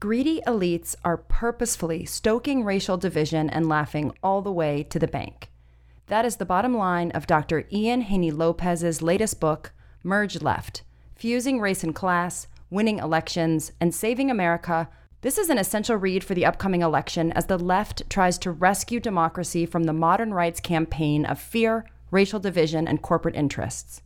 Greedy elites are purposefully stoking racial division and laughing all the way to the bank. That is the bottom line of Dr. Ian Haney Lopez's latest book, Merge Left: Fusing Race and Class, Winning Elections, and Saving America. This is an essential read for the upcoming election as the left tries to rescue democracy from the modern rights campaign of fear, racial division, and corporate interests.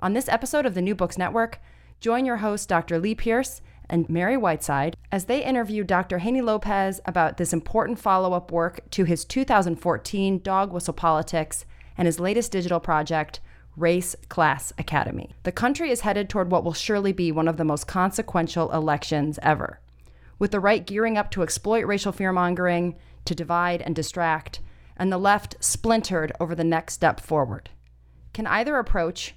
On this episode of the New Books Network, join your host, Dr. Lee Pierce and Mary Whiteside, as they interview Dr. Haney Lopez about this important follow-up work to his 2014 Dog Whistle Politics and his latest digital project, Race Class Academy. The country is headed toward what will surely be one of the most consequential elections ever. With the right gearing up to exploit racial fearmongering, to divide and distract, and the left splintered over the next step forward. Can either approach,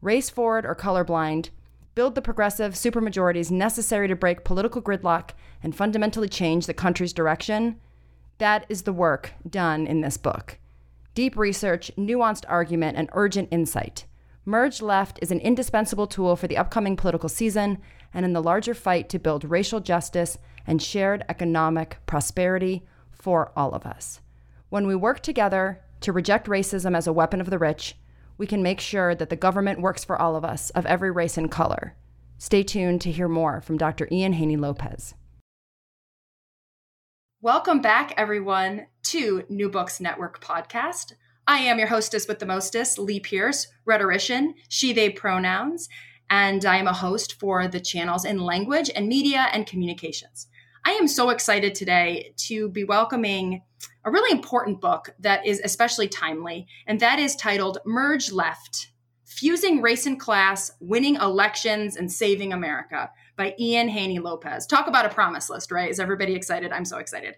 race forward or colorblind, build the progressive supermajorities necessary to break political gridlock and fundamentally change the country's direction? That is the work done in this book. Deep research, nuanced argument, and urgent insight. Merge Left is an indispensable tool for the upcoming political season and in the larger fight to build racial justice and shared economic prosperity for all of us. When we work together to reject racism as a weapon of the rich, we can make sure that the government works for all of us, of every race and color. Stay tuned to hear more from Dr. Ian Haney Lopez. Welcome back, everyone, to New Books Network podcast. I am your hostess with the mostest, Lee Pierce, rhetorician, she/they pronouns, and I am a host for the channels in language and media and communications. I am so excited today to be welcoming a really important book that is especially timely, and that is titled Merge Left: Fusing Race and Class, Winning Elections, and Saving America by Ian Haney Lopez. Talk about a promise list, right? Is everybody excited? I'm so excited.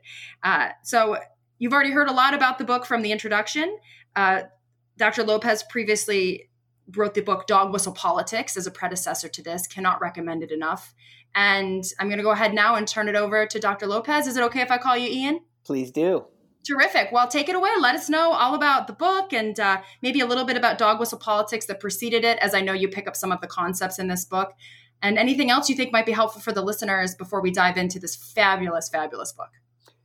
So you've already heard a lot about the book from the introduction. Dr. Lopez previously wrote the book Dog Whistle Politics as a predecessor to this. Cannot recommend it enough. And I'm going to go ahead now and turn it over to Dr. Lopez. Is it okay if I call you Ian? Please do. Terrific. Well, take it away. Let us know all about the book and maybe a little bit about Dog Whistle Politics that preceded it, as I know you pick up some of the concepts in this book. And anything else you think might be helpful for the listeners before we dive into this fabulous, fabulous book.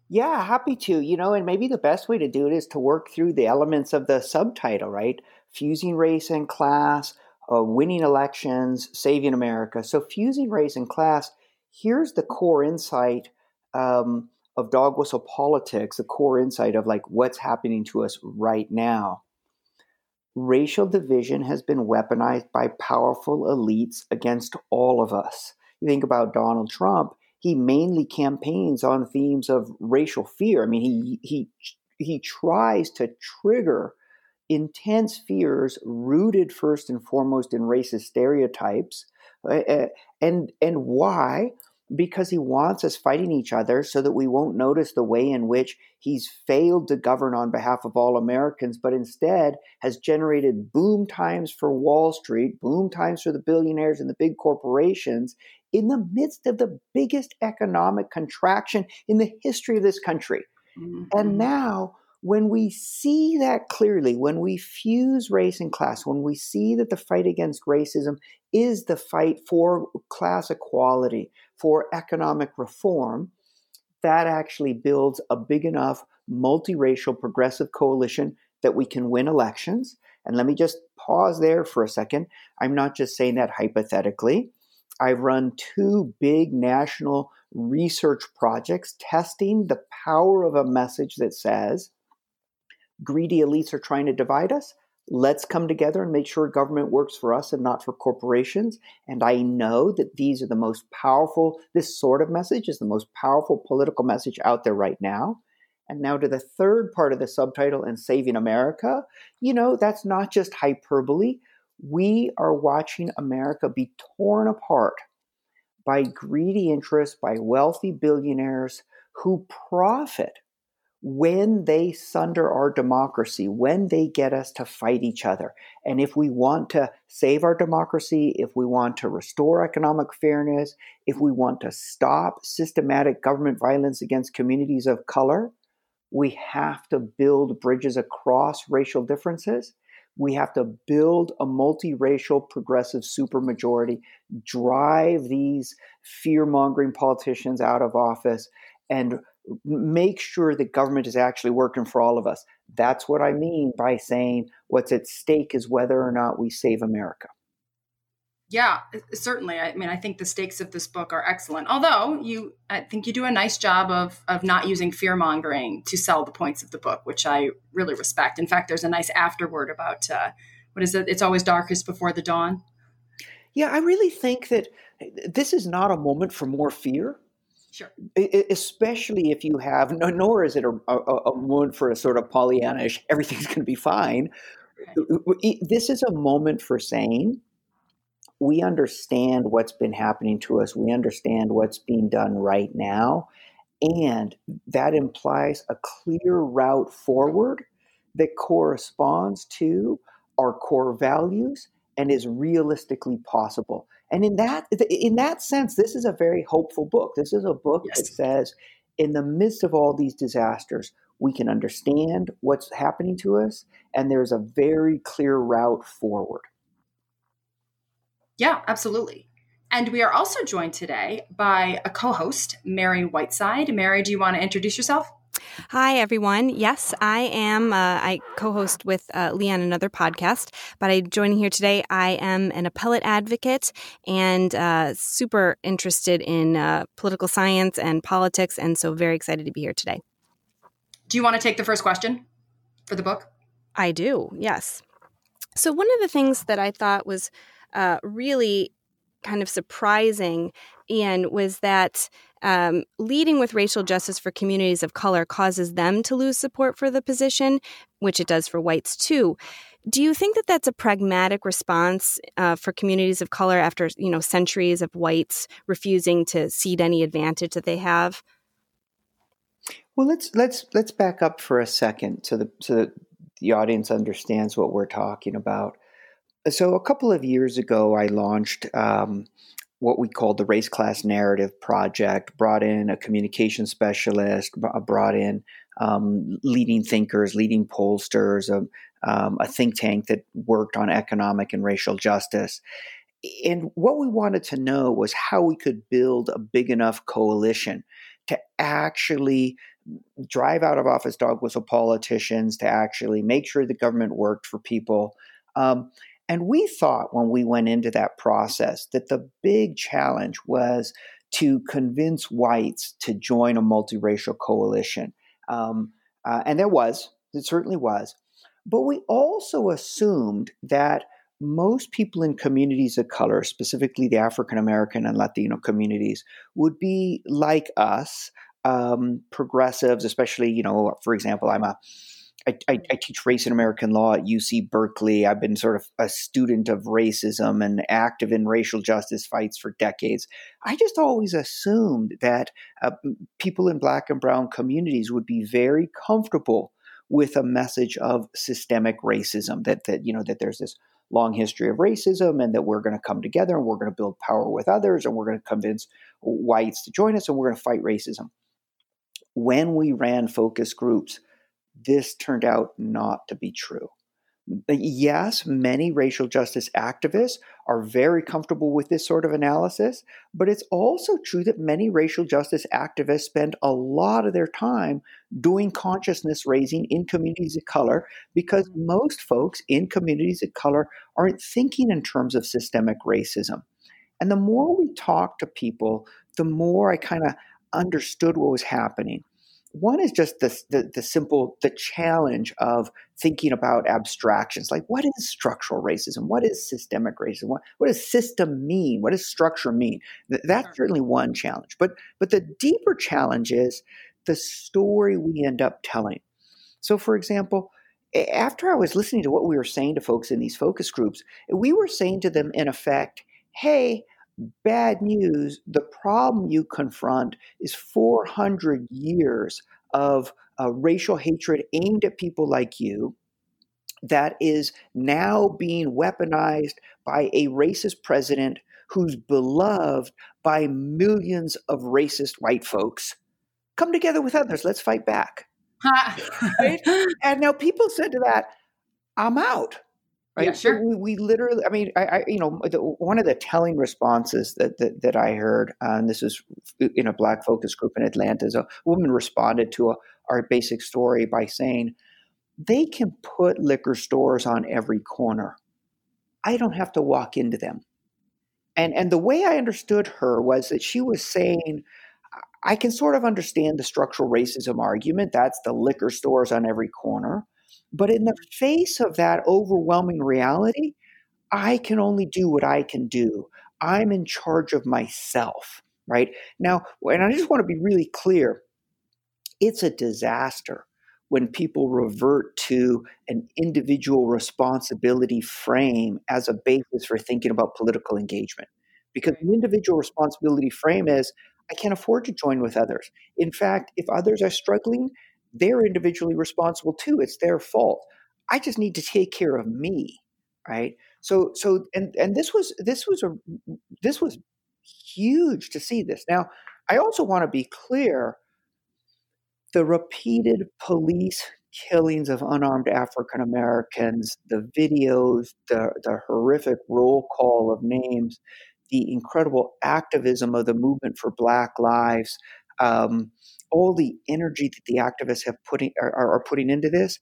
Yeah, happy to. You know, and maybe the best way to do it is to work through the elements of the subtitle, right? Fusing Race and Class, Winning Elections, Saving America. So fusing race and class, here's the core insight of Dog Whistle Politics, the core insight of like what's happening to us right now. Racial division has been weaponized by powerful elites against all of us. You think about Donald Trump, he mainly campaigns on themes of racial fear. I mean, he tries to trigger intense fears rooted first and foremost in racist stereotypes. And why? Because he wants us fighting each other so that we won't notice the way in which he's failed to govern on behalf of all Americans, but instead has generated boom times for Wall Street, boom times for the billionaires and the big corporations in the midst of the biggest economic contraction in the history of this country. Mm-hmm. And now, when we see that clearly, when we fuse race and class, when we see that the fight against racism is the fight for class equality, for economic reform, that actually builds a big enough multiracial progressive coalition that we can win elections. And let me just pause there for a second. I'm not just saying that hypothetically. I run two big national research projects testing the power of a message that says, greedy elites are trying to divide us. Let's come together and make sure government works for us and not for corporations. And I know that these are the most powerful, this sort of message is the most powerful political message out there right now. And now to the third part of the subtitle, and Saving America, you know, that's not just hyperbole. We are watching America be torn apart by greedy interests, by wealthy billionaires who profit when they sunder our democracy, when they get us to fight each other. And if we want to save our democracy, if we want to restore economic fairness, if we want to stop systematic government violence against communities of color, we have to build bridges across racial differences. We have to build a multiracial progressive supermajority, drive these fear-mongering politicians out of office, and make sure that government is actually working for all of us. That's what I mean by saying what's at stake is whether or not we save America. Yeah, certainly. I mean, I think the stakes of this book are excellent. Although I think you do a nice job of not using fear-mongering to sell the points of the book, which I really respect. In fact, there's a nice afterword about, what is it? It's always darkest before the dawn. Yeah, I really think that this is not a moment for more fear. Sure. Especially if you have, nor is it a moment for a sort of Pollyannish, everything's going to be fine. Right. This is a moment for saying, we understand what's been happening to us. We understand what's being done right now. And that implies a clear route forward that corresponds to our core values and is realistically possible. And in that sense, this is a very hopeful book. This is a book that says, in the midst of all these disasters, we can understand what's happening to us, and there's a very clear route forward. Yeah, absolutely. And we are also joined today by a co-host, Mary Whiteside. Mary, do you want to introduce yourself? Hi, everyone. Yes, I am. I co-host with Lee on another podcast, but I'm joining here today. I am an appellate advocate and super interested in political science and politics, and so very excited to be here today. Do you want to take the first question for the book? I do, yes. So one of the things that I thought was really kind of surprising, Ian, was that leading with racial justice for communities of color causes them to lose support for the position, which it does for whites too. Do you think that that's a pragmatic response for communities of color after, centuries of whites refusing to cede any advantage that they have? Well, let's back up for a second so the audience understands what we're talking about. So a couple of years ago, I launched what we called the Race Class Narrative Project, brought in a communication specialist, brought in leading thinkers, leading pollsters, a think tank that worked on economic and racial justice. And what we wanted to know was how we could build a big enough coalition to actually drive out of office dog whistle politicians, to actually make sure the government worked for people. And we thought when we went into that process that the big challenge was to convince whites to join a multiracial coalition. And it certainly was. But we also assumed that most people in communities of color, specifically the African American and Latino communities, would be like us, progressives, especially, for example, I teach race and American law at UC Berkeley. I've been sort of a student of racism and active in racial justice fights for decades. I just always assumed that people in Black and brown communities would be very comfortable with a message of systemic racism, that there's this long history of racism and that we're going to come together and we're going to build power with others and we're going to convince whites to join us and we're going to fight racism. When we ran focus groups, this turned out not to be true. But yes, many racial justice activists are very comfortable with this sort of analysis, but it's also true that many racial justice activists spend a lot of their time doing consciousness raising in communities of color because most folks in communities of color aren't thinking in terms of systemic racism. And the more we talked to people, the more I kind of understood what was happening. One is just the simple challenge of thinking about abstractions, like what is structural racism? What is systemic racism? What does system mean? What does structure mean? That's certainly one challenge. But the deeper challenge is the story we end up telling. So, for example, after I was listening to what we were saying to folks in these focus groups, we were saying to them, in effect, hey, bad news, the problem you confront is 400 years of racial hatred aimed at people like you that is now being weaponized by a racist president who's beloved by millions of racist white folks. Come together with others. Let's fight back. Right? And now people said to that, I'm out. Right? Yeah, sure. So we literally, I mean, one of the telling responses that I heard, and this was in a Black focus group in Atlanta, is a woman responded to our basic story by saying, they can put liquor stores on every corner. I don't have to walk into them. And the way I understood her was that she was saying, I can sort of understand the structural racism argument. That's the liquor stores on every corner. But in the face of that overwhelming reality, I can only do what I can do. I'm in charge of myself, right? Now, and I just want to be really clear, it's a disaster when people revert to an individual responsibility frame as a basis for thinking about political engagement. Because the individual responsibility frame is, I can't afford to join with others. In fact, if others are struggling, they're individually responsible too. It's their fault. I just need to take care of me, right? So, and this was huge to see this. Now, I also want to be clear: the repeated police killings of unarmed African Americans, the videos, the horrific roll call of names, the incredible activism of the movement for Black Lives. All the energy that the activists have are putting into this,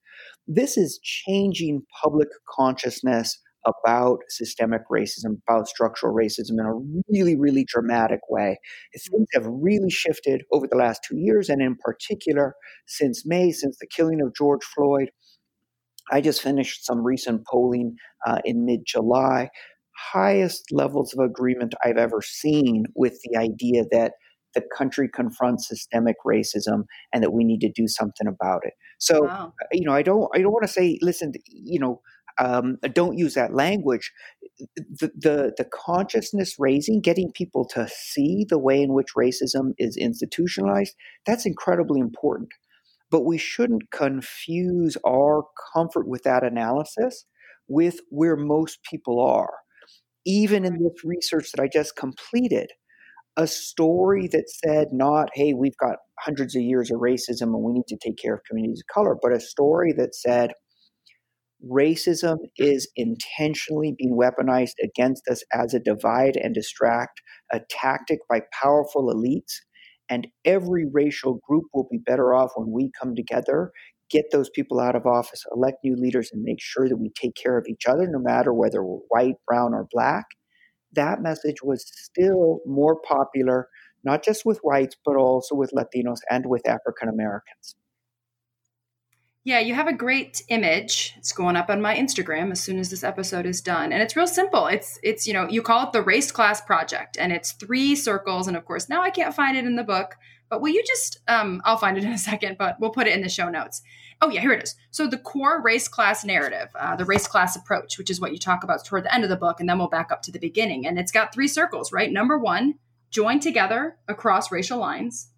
this is changing public consciousness about systemic racism, about structural racism in a really, really dramatic way. Things have really shifted over the last 2 years, and in particular, since May, since the killing of George Floyd. I just finished some recent polling in mid-July. Highest levels of agreement I've ever seen with the idea that the country confronts systemic racism and that we need to do something about it. So, wow. I don't want to say, listen, don't use that language. The consciousness raising, getting people to see the way in which racism is institutionalized, that's incredibly important. But we shouldn't confuse our comfort with that analysis with where most people are. Even in this research that I just completed, a story that said not, hey, we've got hundreds of years of racism and we need to take care of communities of color, but a story that said racism is intentionally being weaponized against us as a divide and distract, a tactic by powerful elites, and every racial group will be better off when we come together, get those people out of office, elect new leaders, and make sure that we take care of each other, no matter whether we're white, brown, or black. That message was still more popular, not just with whites, but also with Latinos and with African Americans. Yeah, you have a great image. It's going up on my Instagram as soon as this episode is done. And it's real simple. It's you call it the Race Class Project, and it's 3 circles. And of course, now I can't find it in the book, but will you just, I'll find it in a second, but we'll put it in the show notes. Oh yeah, here it is. So the core race class narrative, the race class approach, which is what you talk about toward the end of the book, and then we'll back up to the beginning. And it's got 3 circles, right? Number 1, join together across racial lines.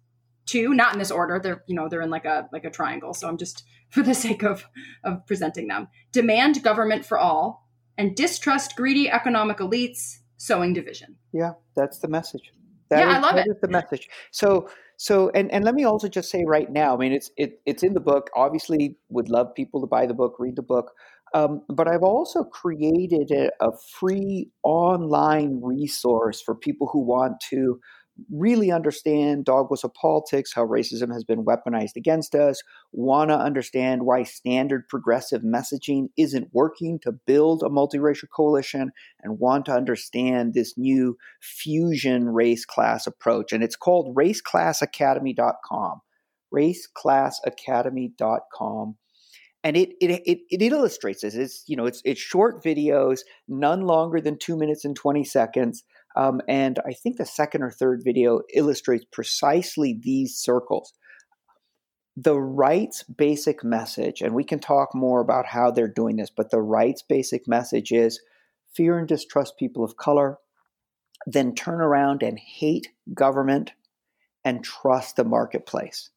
2, not in this order. They're in like a triangle. So I'm just for the sake of presenting them. Demand government for all and distrust greedy economic elites, sowing division. Yeah, that's the message. I love it. That is the message. So, let me also just say right now, I mean, it's in the book. Obviously, would love people to buy the book, read the book. But I've also created a free online resource for people who want to really understand dog whistle politics, how racism has been weaponized against us, want to understand why standard progressive messaging isn't working to build a multiracial coalition, and want to understand this new fusion race class approach. And it's called raceclassacademy.com, raceclassacademy.com. And it illustrates this. It's, you know, it's short videos, none longer than 2 minutes and 20 seconds. And I think the second or third video illustrates precisely these circles. The right's basic message, and we can talk more about how they're doing this, but the right's basic message is fear and distrust people of color, then turn around and hate government and trust the marketplace.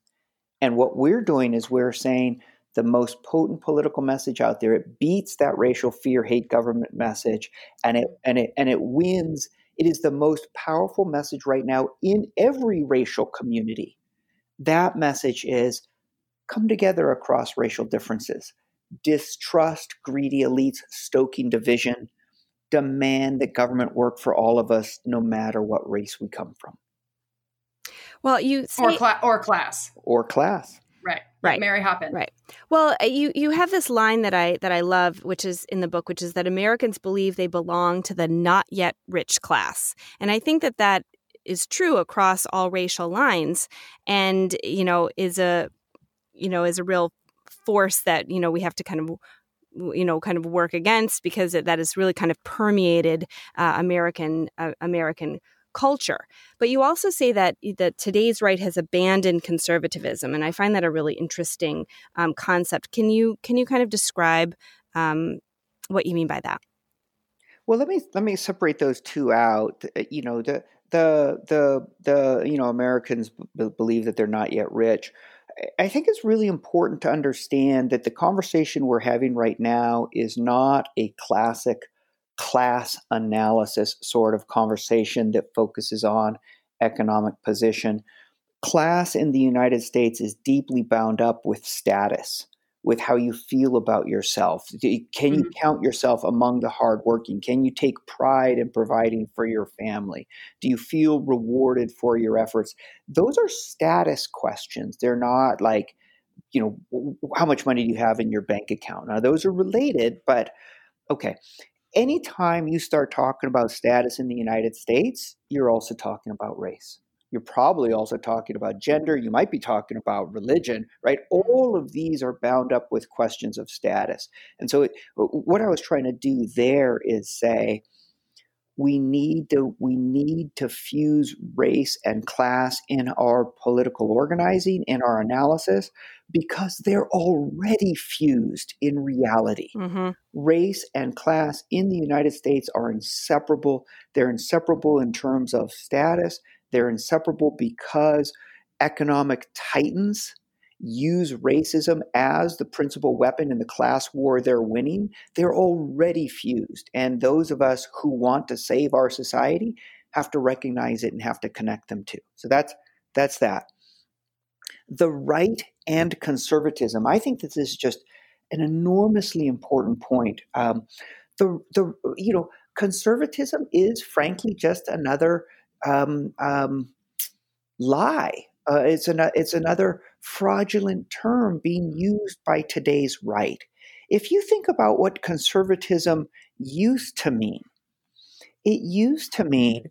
And what we're doing is we're saying the most potent political message out there, it beats that racial fear, hate government message, and it wins. It is the most powerful message right now in every racial community. That message is come together across racial differences, distrust greedy elites stoking division, demand that government work for all of us, no matter what race we come from. Well, you say, or class. Right. Mary Hoppin. Right. Well, you have this line that I love, which is in the book, which is that Americans believe they belong to the not yet rich class. And I think that is true across all racial lines, and, you know, is a real force that, you know, we have to kind of work against, because that has really kind of permeated American culture. But you also say that today's right has abandoned conservatism, and I find that a really interesting concept. Can you kind of describe what you mean by that? Well, let me separate those two out. You know, the Americans believe that they're not yet rich. I think it's really important to understand that the conversation we're having right now is not a classic class analysis sort of conversation that focuses on economic position. Class in the United States is deeply bound up with status, with how you feel about yourself. Can you count yourself among the hardworking? Can you take pride in providing for your family? Do you feel rewarded for your efforts? Those are status questions. They're not like, you know, how much money do you have in your bank account? Now, those are related, but okay. Anytime you start talking about status in the United States, you're also talking about race. You're probably also talking about gender. You might be talking about religion, right? All of these are bound up with questions of status. And so what I was trying to do there is say, we need to fuse race and class in our political organizing, in our analysis, because they're already fused in reality. Mm-hmm. Race and class in the United States are inseparable. They're inseparable in terms of status. They're inseparable because economic titans use racism as the principal weapon in the class war they're winning. They're already fused. And those of us who want to save our society have to recognize it and have to connect them to. So that's that. The right and conservatism. I think that this is just an enormously important point. Conservatism is frankly just another lie. It's another fraudulent term being used by today's right. If you think about what conservatism used to mean, it used to mean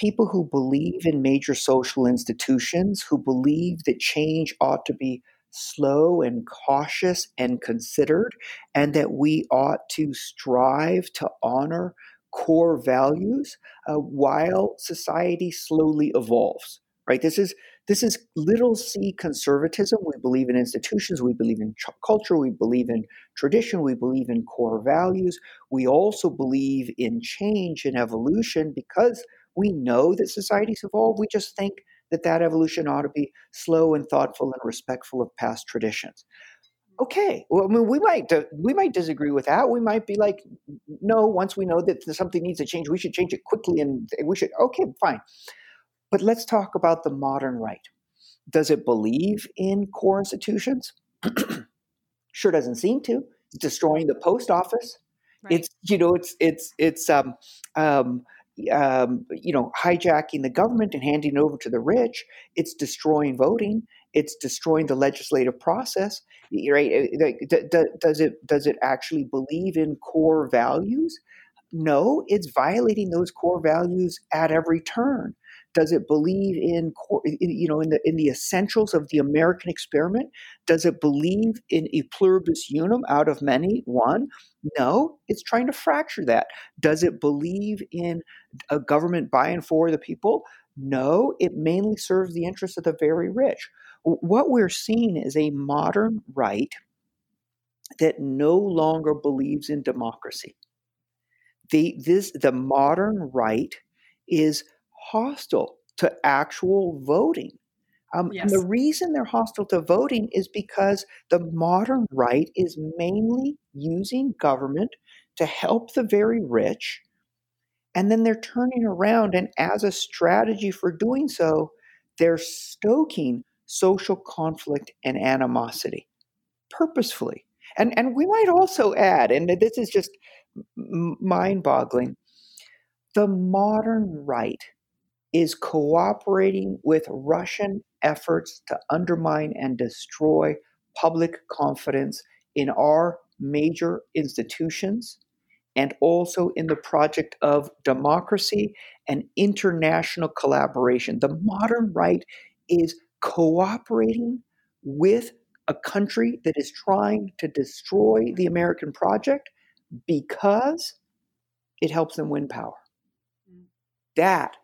people who believe in major social institutions, who believe that change ought to be slow and cautious and considered, and that we ought to strive to honor core values while society slowly evolves. Right? This is little c conservatism. We believe in institutions. We believe in culture. We believe in tradition. We believe in core values. We also believe in change and evolution because we know that societies evolve. We just think that evolution ought to be slow and thoughtful and respectful of past traditions. Okay, well, I mean, we might disagree with that. We might be like, no, once we know that something needs to change, we should change it quickly, and we should. Okay, fine. But let's talk about the modern right. Does it believe in core institutions? Sure doesn't seem to. It's destroying the post office. Right. It's hijacking the government and handing it over to the rich. It's destroying voting. It's destroying the legislative process. Right? Does it actually believe in core values? No, it's violating those core values at every turn. Does it believe in the essentials of the American experiment? Does it believe in a pluribus unum, out of many, one? No, it's trying to fracture that. Does it believe in a government by and for the people? No, it mainly serves the interests of the very rich. What we're seeing is a modern right that no longer believes in democracy. The modern right is hostile to actual voting. Yes. And the reason they're hostile to voting is because the modern right is mainly using government to help the very rich, and then they're turning around and, as a strategy for doing so, they're stoking social conflict and animosity purposefully. And we might also add, and this is just mind-boggling, the modern right is cooperating with Russian efforts to undermine and destroy public confidence in our major institutions and also in the project of democracy and international collaboration. The modern right is cooperating with a country that is trying to destroy the American project because it helps them win power. That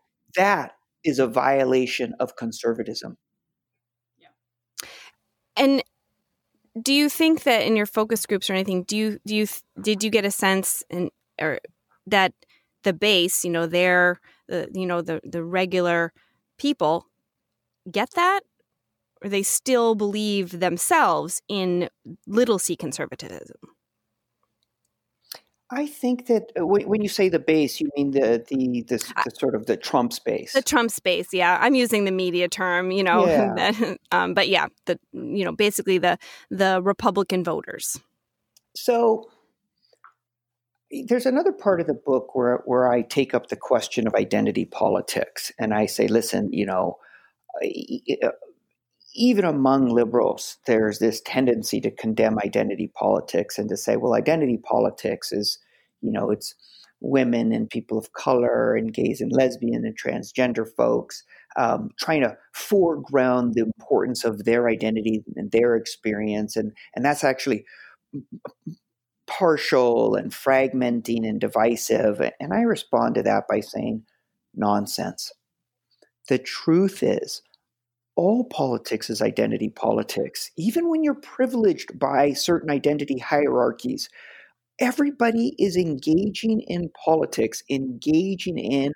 is a violation of conservatism. Yeah. And do you think that in your focus groups or anything, did you get a sense that the base, the regular people get that, or they still believe themselves in little c conservatism? I think that when you say the base, you mean the sort of the Trump space. The Trump space, yeah. I'm using the media term, Yeah. But yeah, basically the Republican voters. So there's another part of the book where I take up the question of identity politics, and I say, listen, even among liberals, there's this tendency to condemn identity politics and to say, well, identity politics is, it's women and people of color and gays and lesbian and transgender folks trying to foreground the importance of their identity and their experience. And that's actually partial and fragmenting and divisive. And I respond to that by saying, nonsense. The truth is, all politics is identity politics. Even when you're privileged by certain identity hierarchies, everybody is engaging in politics, engaging in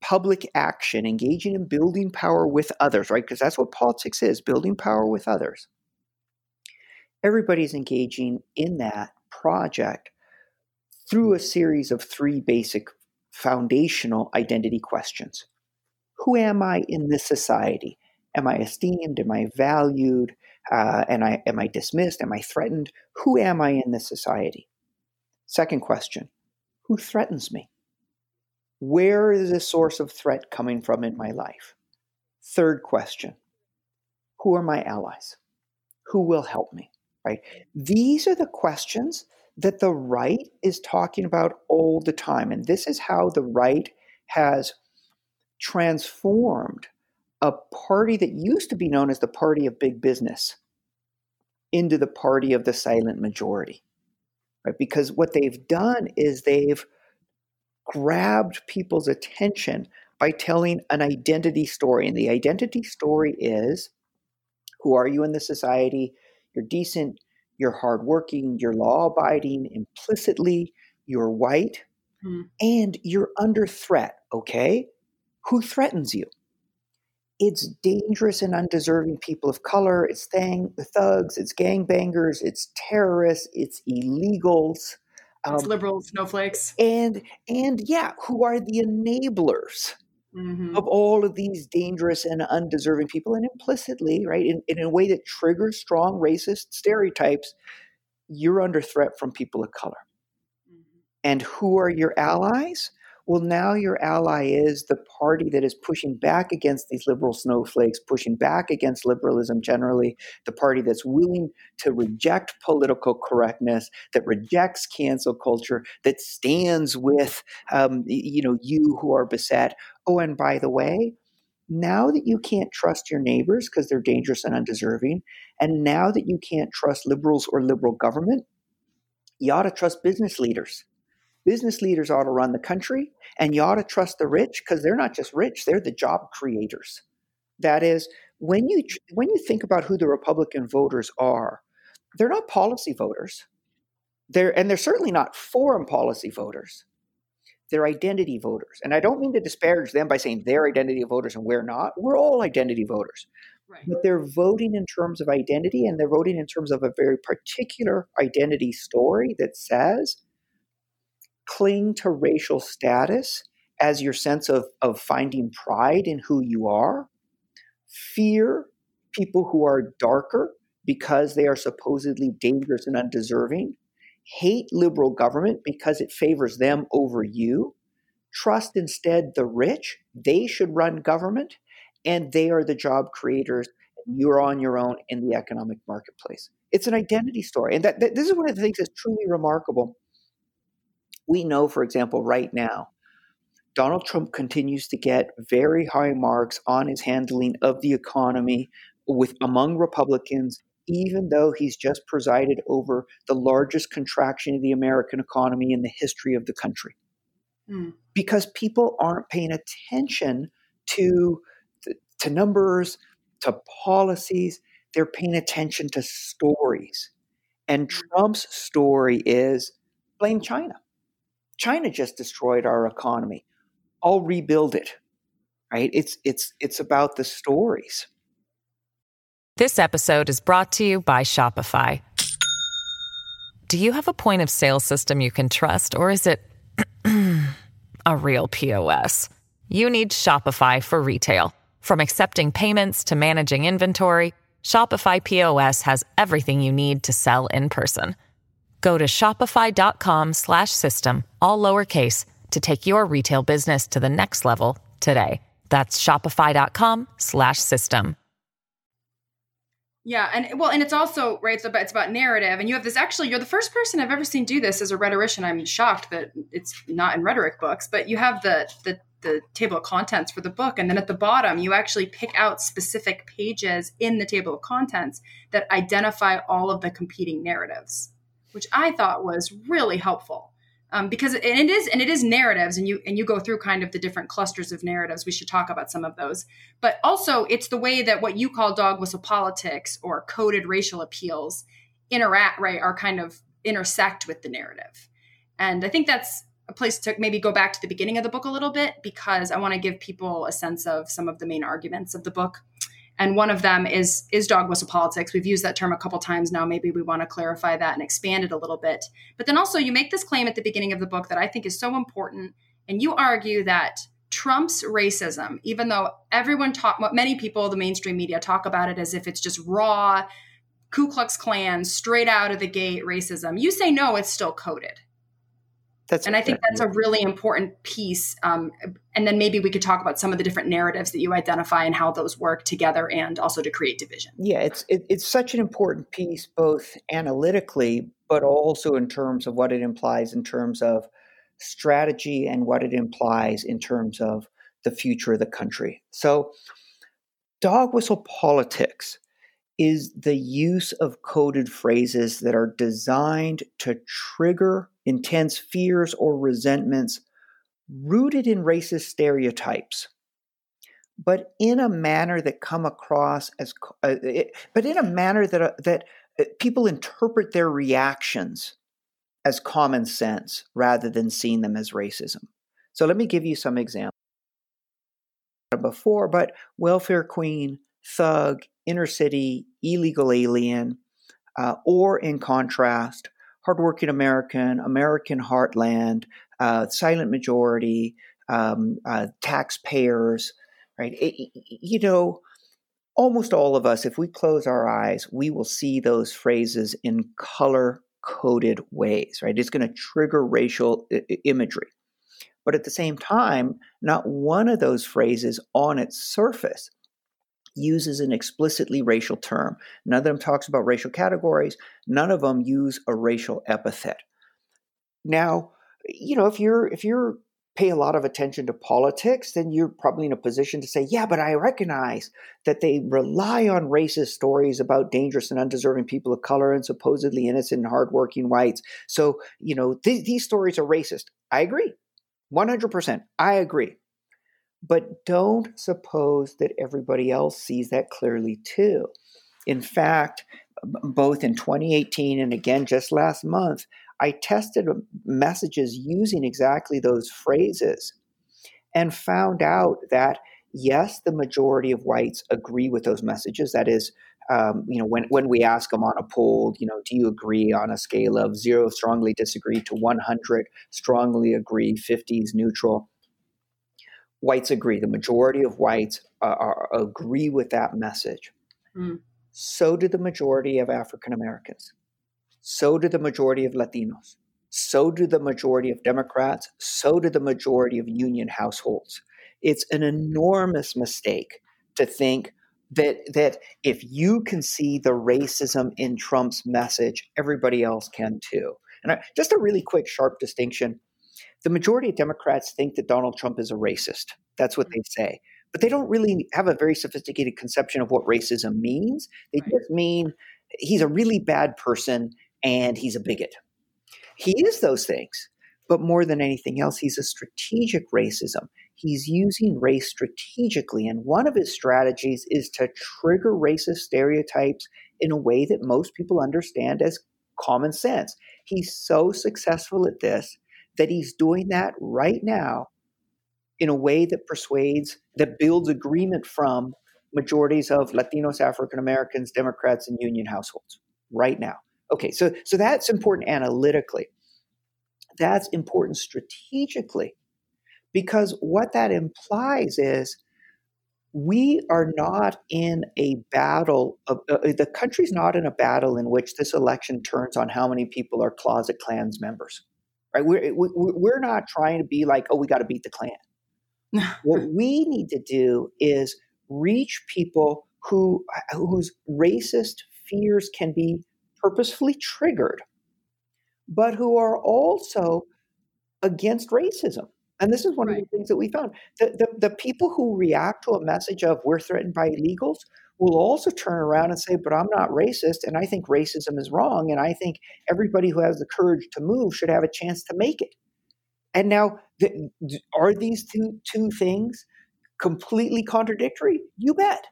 public action, engaging in building power with others, right? Because that's what politics is, building power with others. Everybody's engaging in that project through a series of three basic foundational identity questions. Who am I in this society? Am I esteemed? Am I valued? Am I dismissed? Am I threatened? Who am I in this society? Second question, who threatens me? Where is the source of threat coming from in my life? Third question, who are my allies? Who will help me? Right? These are the questions that the right is talking about all the time. And this is how the right has transformed a party that used to be known as the party of big business into the party of the silent majority, right? Because what they've done is they've grabbed people's attention by telling an identity story. And the identity story is, who are you in the society? You're decent, you're hardworking, you're law-abiding implicitly, you're white, and you're under threat, okay? Who threatens you? It's dangerous and undeserving people of color. It's thugs. It's gangbangers. It's terrorists. It's illegals. It's liberals, snowflakes, and who are the enablers of all of these dangerous and undeserving people? And implicitly, right, in a way that triggers strong racist stereotypes, you're under threat from people of color. And who are your allies? well, now your ally is the party that is pushing back against these liberal snowflakes, pushing back against liberalism generally, the party that's willing to reject political correctness, that rejects cancel culture, that stands with you who are beset. Oh, and by the way, now that you can't trust your neighbors because they're dangerous and undeserving, and now that you can't trust liberals or liberal government, you ought to trust business leaders. Business leaders ought to run the country, and you ought to trust the rich because they're not just rich, they're the job creators. That is, when you think about who the Republican voters are, they're not policy voters. They're certainly not foreign policy voters. They're identity voters. And I don't mean to disparage them by saying they're identity voters and we're not. We're all identity voters. Right. But they're voting in terms of identity, and they're voting in terms of a very particular identity story that says, cling to racial status as your sense of finding pride in who you are. Fear people who are darker because they are supposedly dangerous and undeserving. Hate liberal government because it favors them over you. Trust instead the rich. They should run government, and they are the job creators. You're on your own in the economic marketplace. It's an identity story. And this is one of the things that's truly remarkable. We know, for example, right now, Donald Trump continues to get very high marks on his handling of the economy among Republicans, even though he's just presided over the largest contraction of the American economy in the history of the country. Mm. Because people aren't paying attention to numbers, to policies. They're paying attention to stories. And Trump's story is, blame China. China just destroyed our economy. I'll rebuild it, right? It's about the stories. This episode is brought to you by Shopify. Do you have a point of sale system you can trust, or is it a real POS? You need Shopify for retail. From accepting payments to managing inventory, Shopify POS has everything you need to sell in person. Go to shopify.com/system, all lowercase, to take your retail business to the next level today. That's shopify.com/system. Yeah, and it's also, right, it's about narrative, and you have this, actually, you're the first person I've ever seen do this as a rhetorician. I'm shocked that it's not in rhetoric books, but you have the table of contents for the book, and then at the bottom, you actually pick out specific pages in the table of contents that identify all of the competing narratives, which I thought was really helpful, because it is narratives, and you go through kind of the different clusters of narratives. We should talk about some of those, but also it's the way that what you call dog whistle politics or coded racial appeals intersect with the narrative. And I think that's a place to maybe go back to the beginning of the book a little bit, because I want to give people a sense of some of the main arguments of the book. And one of them is dog whistle politics. We've used that term a couple times now. Maybe we want to clarify that and expand it a little bit. But then also you make this claim at the beginning of the book that I think is so important. And you argue that Trump's racism, even though many people, the mainstream media, talk about it as if it's just raw Ku Klux Klan, straight out of the gate racism, you say, no, it's still coded. I think that's a really important piece. And then maybe we could talk about some of the different narratives that you identify and how those work together, and also to create division. Yeah, it's such an important piece, both analytically, but also in terms of what it implies in terms of strategy and what it implies in terms of the future of the country. So dog whistle politics is the use of coded phrases that are designed to trigger intense fears or resentments rooted in racist stereotypes, but in a manner that people interpret their reactions as common sense rather than seeing them as racism. So let me give you some examples. Before, but welfare queen, thug, inner city, illegal alien, or in contrast, hardworking American, American heartland, silent majority, taxpayers, right? Almost all of us, if we close our eyes, we will see those phrases in color-coded ways, right? It's going to trigger racial imagery. But at the same time, not one of those phrases on its surface uses an explicitly racial term. None of them talks about racial categories. None of them use a racial epithet. Now, you know, if you pay a lot of attention to politics, then you're probably in a position to say, yeah, but I recognize that they rely on racist stories about dangerous and undeserving people of color and supposedly innocent and hardworking whites. So, you know, these stories are racist. I agree. 100%. I agree. But don't suppose that everybody else sees that clearly too. In fact, both in 2018 and again just last month, I tested messages using exactly those phrases and found out that, yes, the majority of whites agree with those messages. That is, when we ask them on a poll, you know, do you agree on a scale of 0 strongly disagree to 100 strongly agree, 50 is neutral? Whites agree. The majority of whites agree with that message. Mm. So do the majority of African Americans. So do the majority of Latinos. So do the majority of Democrats. So do the majority of union households. It's an enormous mistake to think that if you can see the racism in Trump's message, everybody else can too. And just a really quick, sharp distinction. The majority of Democrats think that Donald Trump is a racist. That's what they say. But they don't really have a very sophisticated conception of what racism means. They just mean he's a really bad person and he's a bigot. He is those things. But more than anything else, he's a strategic racism. He's using race strategically. And one of his strategies is to trigger racist stereotypes in a way that most people understand as common sense. He's so successful at this that he's doing that right now in a way that persuades, that builds agreement from majorities of Latinos, African Americans, Democrats, and union households right now. Okay, so that's important analytically. That's important strategically, because what that implies is we are not in a battle of, the country's not in a battle in which this election turns on how many people are closet Klans members. Right, we're not trying to be like, oh, we got to beat the Klan. What we need to do is reach people whose racist fears can be purposefully triggered, but who are also against racism. And this is one of the things that we found. The people who react to a message of we're threatened by illegals will also turn around and say, but I'm not racist, and I think racism is wrong, and I think everybody who has the courage to move should have a chance to make it. And now, are these two things completely contradictory? You bet.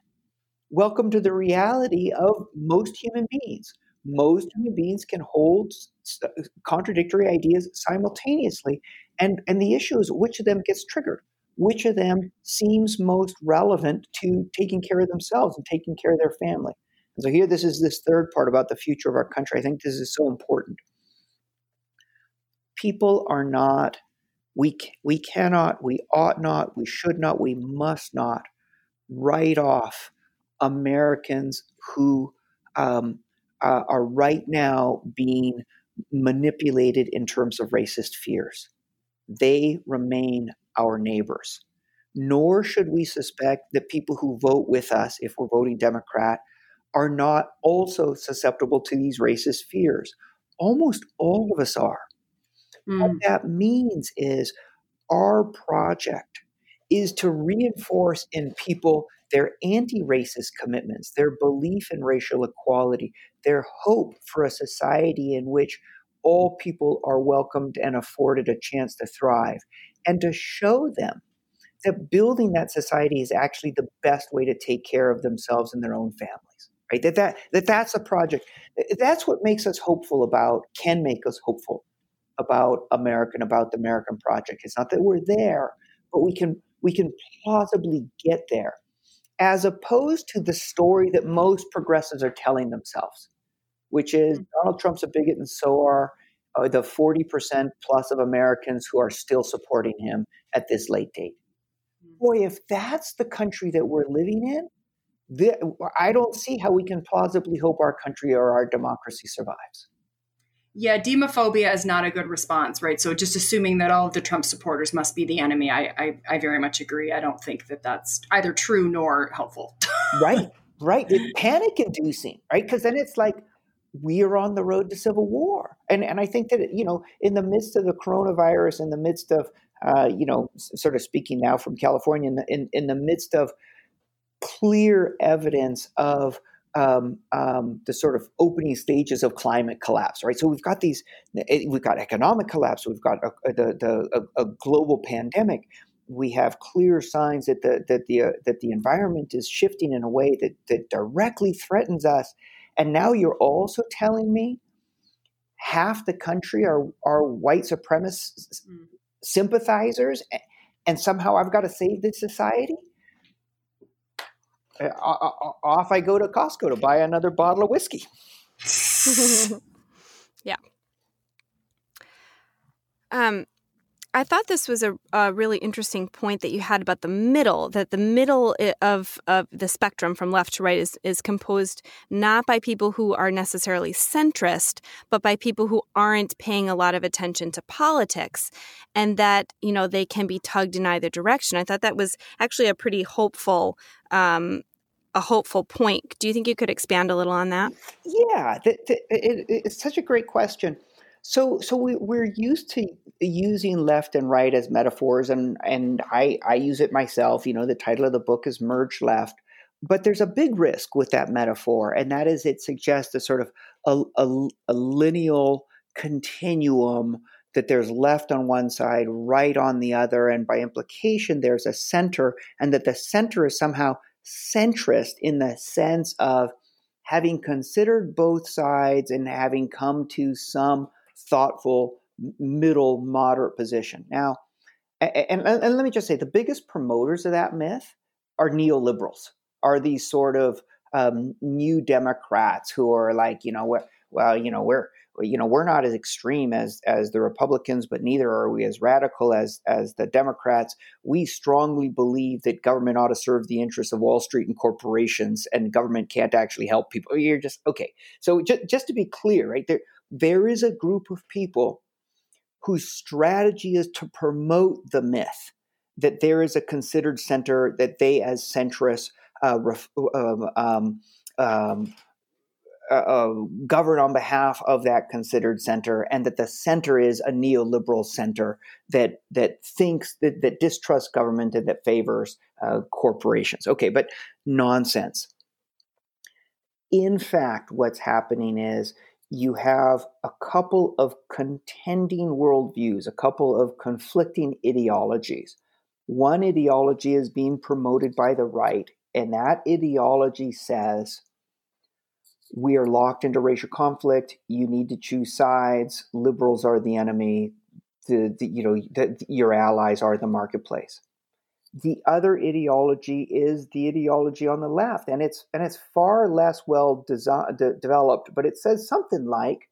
Welcome to the reality of most human beings. Most human beings can hold contradictory ideas simultaneously, and the issue is which of them gets triggered. Which of them seems most relevant to taking care of themselves and taking care of their family? And so here, this is this third part about the future of our country. I think this is so important. People are not, we cannot, we ought not, we should not, we must not write off Americans who are right now being manipulated in terms of racist fears. They remain our neighbors. Nor should we suspect that people who vote with us, if we're voting Democrat, are not also susceptible to these racist fears. Almost all of us are. Mm. What that means is our project is to reinforce in people their anti-racist commitments, their belief in racial equality, their hope for a society in which all people are welcomed and afforded a chance to thrive, and to show them that building that society is actually the best way to take care of themselves and their own families, right? That's a project. That's what makes us hopeful about, can make us hopeful about America and about the American project. It's not that we're there, but we can plausibly get there, as opposed to the story that most progressives are telling themselves, which is Donald Trump's a bigot and so are the 40% plus of Americans who are still supporting him at this late date. Boy, if that's the country that we're living in, I don't see how we can plausibly hope our country or our democracy survives. Yeah, demophobia is not a good response, right? So just assuming that all of the Trump supporters must be the enemy, I very much agree. I don't think that that's either true nor helpful. Right. It's panic-inducing, right? Because then it's like, we are on the road to civil war. And I think that, you know, in the midst of the coronavirus, in the midst of, you know, sort of speaking now from California, in the midst of clear evidence of the sort of opening stages of climate collapse, right? So we've got these, we've got economic collapse, we've got a global pandemic. We have clear signs that the environment is shifting in a way that directly threatens us. And now you're also telling me half the country are white supremacist sympathizers, and somehow I've got to save this society? Off I go to Costco to buy another bottle of whiskey. Yeah. I thought this was a really interesting point that you had about the middle, that the middle of the spectrum from left to right is composed not by people who are necessarily centrist, but by people who aren't paying a lot of attention to politics, and that, you know, they can be tugged in either direction. I thought that was actually a pretty hopeful point. Do you think you could expand a little on that? Yeah, it's such a great question. So we're used to using left and right as metaphors, and I use it myself. You know, the title of the book is Merge Left. But there's a big risk with that metaphor, and that is it suggests a sort of a lineal continuum, that there's left on one side, right on the other, and by implication there's a center, and that the center is somehow centrist in the sense of having considered both sides and having come to some thoughtful middle moderate position. Now, and let me just say, the biggest promoters of that myth are neoliberals, are these sort of new Democrats who are like, you know, we're not as extreme as the Republicans, but neither are we as radical as the Democrats. We strongly believe that government ought to serve the interests of Wall Street and corporations, and government can't actually help people. You're just okay. So just to be clear, right, there is a group of people whose strategy is to promote the myth that there is a considered center, that they as centrists govern on behalf of that considered center, and that the center is a neoliberal center that thinks that distrusts government and that favors corporations. Okay, but nonsense. In fact, what's happening is you have a couple of contending worldviews, a couple of conflicting ideologies. One ideology is being promoted by the right, and that ideology says, we are locked into racial conflict. You need to choose sides. Liberals are the enemy. Your allies are the marketplace. The other ideology is the ideology on the left, and it's far less well developed. But it says something like,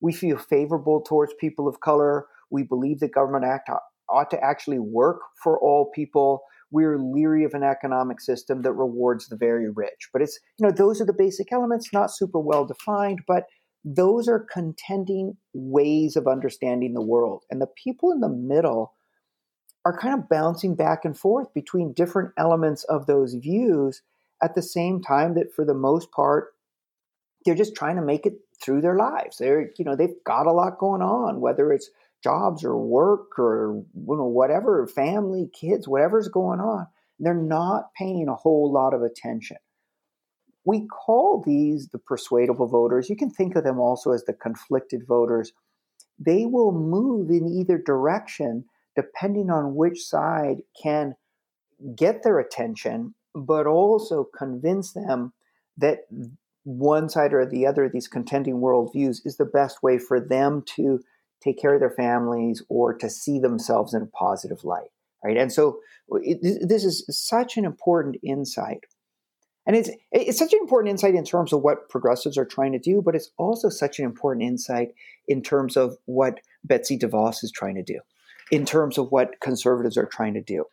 we feel favorable towards people of color. We believe the government ought to actually work for all people. We're leery of an economic system that rewards the very rich. But it's, you know, those are the basic elements, not super well defined, but those are contending ways of understanding the world. And the people in the middle are kind of bouncing back and forth between different elements of those views at the same time that, for the most part, they're just trying to make it through their lives. They've got a lot going on, whether it's jobs or work or, you know, whatever, family, kids, whatever's going on. They're not paying a whole lot of attention. We call these the persuadable voters. You can think of them also as the conflicted voters. They will move in either direction depending on which side can get their attention, but also convince them that one side or the other of these contending worldviews is the best way for them to take care of their families or to see themselves in a positive light, right? And so this is such an important insight. And it's such an important insight in terms of what progressives are trying to do, but it's also such an important insight in terms of what Betsy DeVos is trying to do, in terms of what conservatives are trying to do.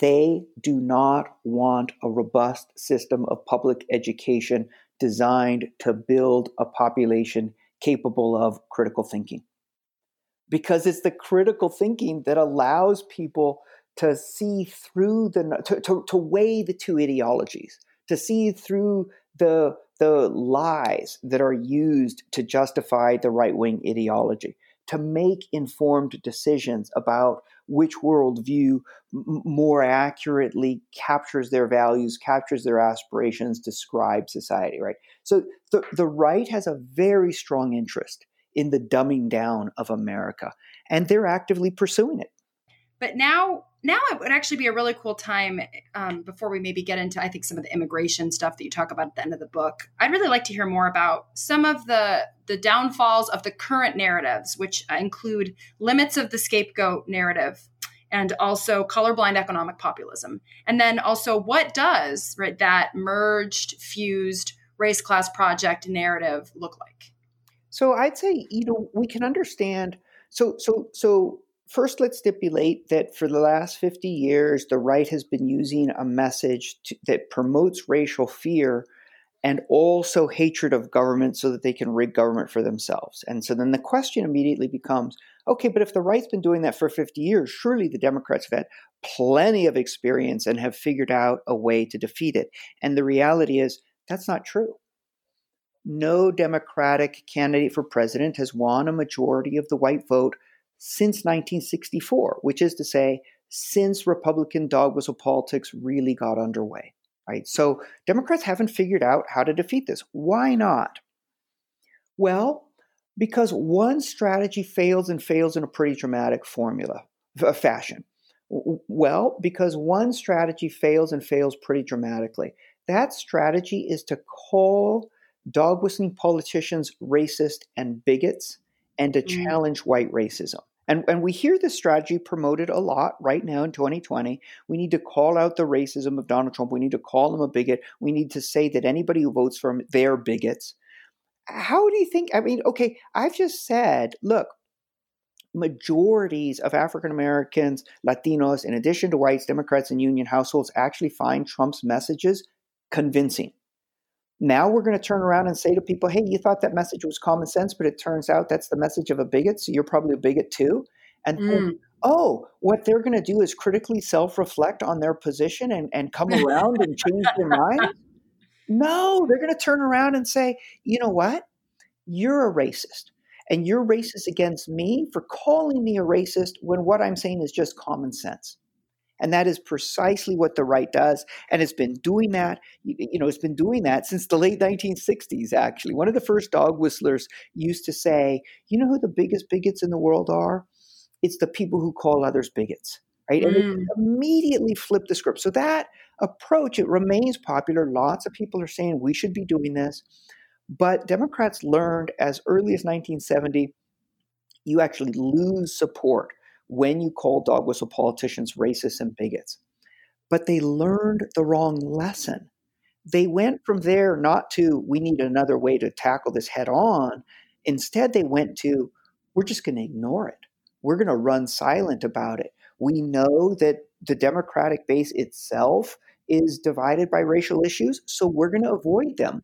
They do not want a robust system of public education designed to build a population capable of critical thinking. Because it's the critical thinking that allows people to see through to weigh the two ideologies, to see through the lies that are used to justify the right-wing ideology, to make informed decisions about which worldview more accurately captures their values, captures their aspirations, describes society, right? So the right has a very strong interest in the dumbing down of America, and they're actively pursuing it. But now it would actually be a really cool time before we maybe get into, I think, some of the immigration stuff that you talk about at the end of the book. I'd really like to hear more about some of the downfalls of the current narratives, which include limits of the scapegoat narrative and also colorblind economic populism. And then also what does that merged, fused race class project narrative look like? So I'd say, we can understand. So first, let's stipulate that for the last 50 years, the right has been using a message that promotes racial fear and also hatred of government so that they can rig government for themselves. And so then the question immediately becomes, okay, but if the right's been doing that for 50 years, surely the Democrats have had plenty of experience and have figured out a way to defeat it. And the reality is that's not true. No Democratic candidate for president has won a majority of the white vote since 1964, which is to say, since Republican dog whistle politics really got underway, right? So Democrats haven't figured out how to defeat this. Why not? Well, because one strategy fails in a pretty dramatic fashion. Well, because one strategy fails and fails pretty dramatically. That strategy is to call dog whistling politicians racist and bigots and to challenge white racism. And we hear this strategy promoted a lot right now in 2020. We need to call out the racism of Donald Trump. We need to call him a bigot. We need to say that anybody who votes for him, they're bigots. How do you think? I mean, okay, I've just said, look, majorities of African Americans, Latinos, in addition to whites, Democrats, and union households actually find Trump's messages convincing. Now we're going to turn around and say to people, hey, you thought that message was common sense, but it turns out that's the message of a bigot, so you're probably a bigot too. And then, what they're going to do is critically self-reflect on their position and come around and change their mind? No, they're going to turn around and say, you know what? You're a racist, and you're racist against me for calling me a racist when what I'm saying is just common sense. And that is precisely what the right does. And it's been doing that, it's been doing that since the late 1960s, actually. One of the first dog whistlers used to say, you know who the biggest bigots in the world are? It's the people who call others bigots, right? And it immediately flipped the script. So that approach, it remains popular. Lots of people are saying we should be doing this. But Democrats learned as early as 1970, you actually lose support when you call dog whistle politicians racists and bigots. But they learned the wrong lesson. They went from there not to, we need another way to tackle this head on. Instead, they went to, we're just going to ignore it. We're going to run silent about it. We know that the Democratic base itself is divided by racial issues, so we're going to avoid them.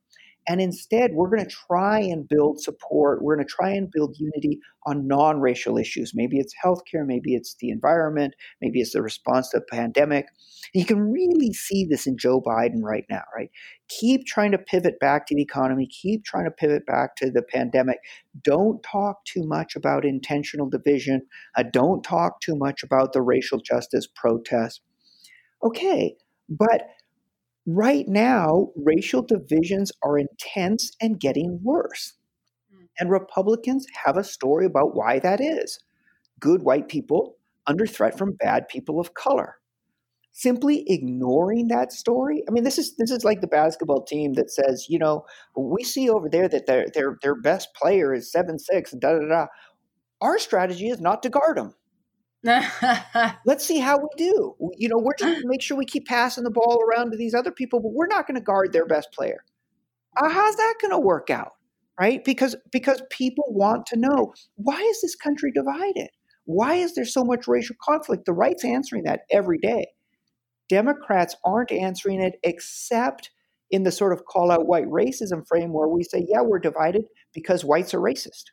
And instead, we're going to try and build support. We're going to try and build unity on non-racial issues. Maybe it's healthcare. Maybe it's the environment. Maybe it's the response to the pandemic. And you can really see this in Joe Biden right now, right? Keep trying to pivot back to the economy. Keep trying to pivot back to the pandemic. Don't talk too much about intentional division. Don't talk too much about the racial justice protests. Okay, but right now, racial divisions are intense and getting worse. And Republicans have a story about why that is. Good white people under threat from bad people of color. Simply ignoring that story. I mean, this is like the basketball team that says, we see over there that their best player is 7'6", da da da. Our strategy is not to guard them. Let's see how we do. We're just going to make sure we keep passing the ball around to these other people, but we're not going to guard their best player. How's that going to work out, right? Because people want to know, why is this country divided? Why is there so much racial conflict? The right's answering that every day. Democrats aren't answering it except in the sort of call out white racism frame where we say, yeah, we're divided because whites are racist.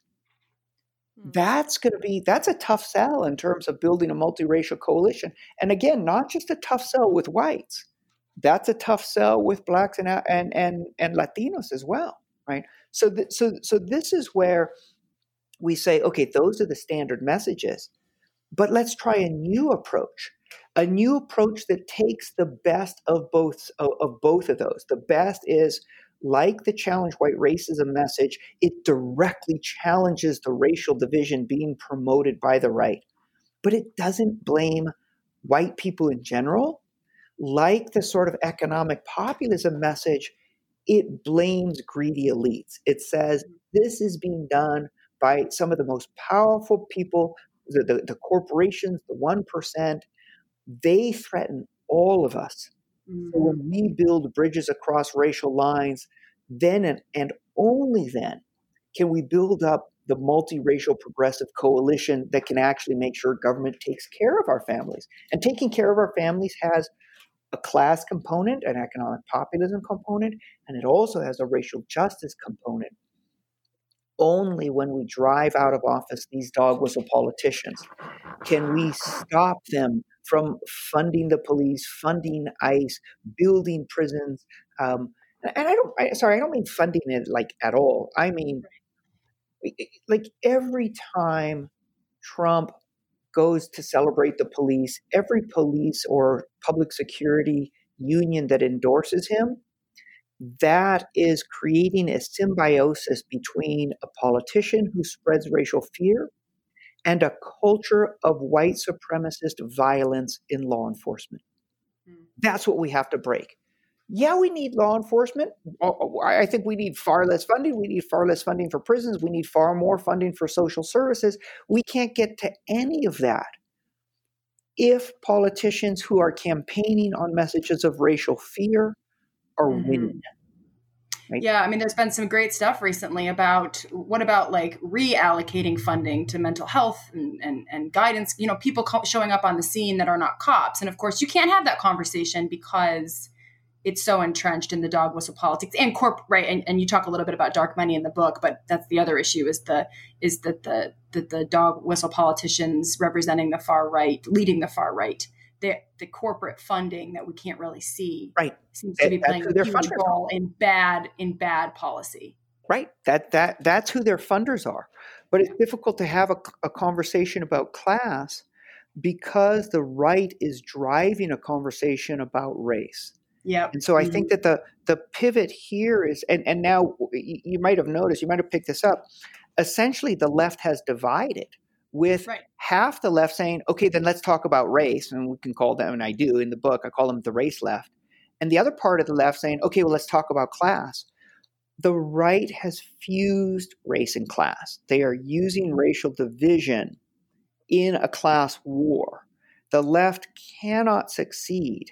That's a tough sell in terms of building a multiracial coalition. And again, not just a tough sell with whites. That's a tough sell with blacks and Latinos as well, right? So this is where we say, okay, those are the standard messages, but let's try a new approach that takes the best of both of those. The best is, like the Challenge White Racism message, it directly challenges the racial division being promoted by the right, but it doesn't blame white people in general. Like the sort of economic populism message, it blames greedy elites. It says this is being done by some of the most powerful people, the corporations, the 1%. They threaten all of us. Mm-hmm. So when we build bridges across racial lines, then and only then can we build up the multiracial progressive coalition that can actually make sure government takes care of our families. And taking care of our families has a class component, an economic populism component, and it also has a racial justice component. Only when we drive out of office these dog whistle politicians can we stop them from funding the police, funding ICE, building prisons. I don't mean funding it like at all. I mean, like every time Trump goes to celebrate the police, every police or public security union that endorses him, that is creating a symbiosis between a politician who spreads racial fear and a culture of white supremacist violence in law enforcement. That's what we have to break. Yeah, we need law enforcement. I think we need far less funding. We need far less funding for prisons. We need far more funding for social services. We can't get to any of that if politicians who are campaigning on messages of racial fear are winning. Right. Yeah, I mean, there's been some great stuff recently about like reallocating funding to mental health and guidance, you know, people showing up on the scene that are not cops. And of course, you can't have that conversation because it's so entrenched in the dog whistle politics and corporate. Right. And you talk a little bit about dark money in the book, but that's the other issue is that the dog whistle politicians representing the far right, leading the far right. The corporate funding that we can't really see seems to be playing a huge role in bad policy. Right. That's who their funders are. But it's difficult to have a conversation about class because the right is driving a conversation about race. Yeah. And so I think that the pivot here is, and now you might have noticed, you might have picked this up, essentially the left has divided. With half the left saying, okay, then let's talk about race. And we can call them, and I do in the book, I call them the race left. And the other part of the left saying, okay, well, let's talk about class. The right has fused race and class. They are using racial division in a class war. The left cannot succeed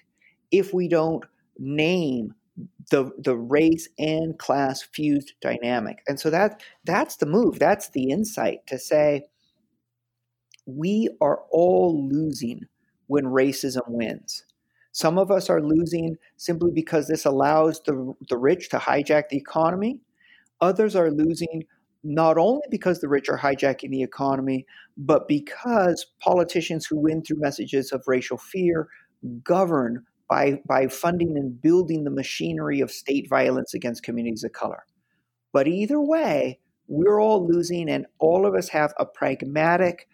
if we don't name the race and class fused dynamic. And so that's the move. That's the insight to say, we are all losing when racism wins. Some of us are losing simply because this allows the rich to hijack the economy. Others are losing not only because the rich are hijacking the economy, but because politicians who win through messages of racial fear govern by funding and building the machinery of state violence against communities of color. But either way, we're all losing, and all of us have a pragmatic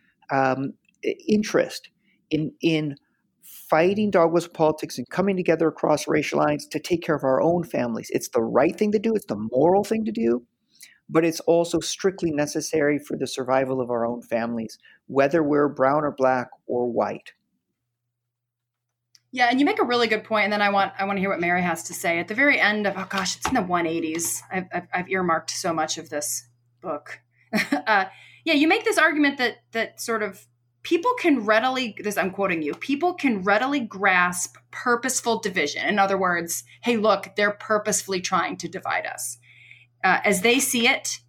interest in fighting dog whistle politics and coming together across racial lines to take care of our own families. It's the right thing to do. It's the moral thing to do, but it's also strictly necessary for the survival of our own families, whether we're brown or black or white. Yeah, and you make a really good point, and then I want to hear what Mary has to say at the very end of, oh gosh, it's in the 180s. I've earmarked so much of this book. Yeah, you make this argument that sort of people can readily, this I'm quoting you, people can readily grasp purposeful division. In other words, hey, look, they're purposefully trying to divide us. As they see it,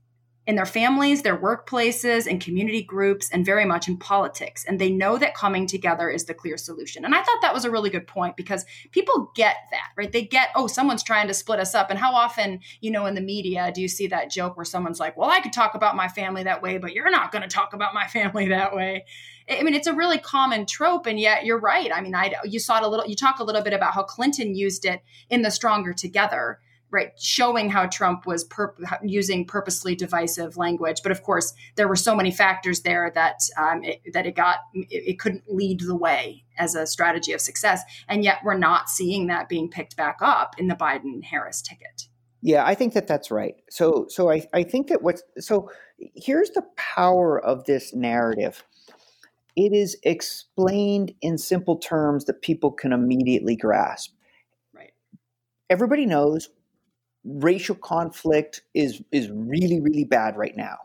in their families, their workplaces, in community groups, and very much in politics. And they know that coming together is the clear solution. And I thought that was a really good point because people get that, right? They get, oh, someone's trying to split us up. And how often, you know, in the media, do you see that joke where someone's like, well, I could talk about my family that way, but you're not going to talk about my family that way. I mean, it's a really common trope. And yet you're right. I mean, you talk a little bit about how Clinton used it in the Stronger Together, right, showing how Trump was using purposely divisive language. But of course, there were so many factors there that it couldn't lead the way as a strategy of success. And yet we're not seeing that being picked back up in the Biden-Harris ticket. Yeah, I think that that's right. So here's the power of this narrative. It is explained in simple terms that people can immediately grasp. Right. Everybody knows racial conflict is really, really bad right now.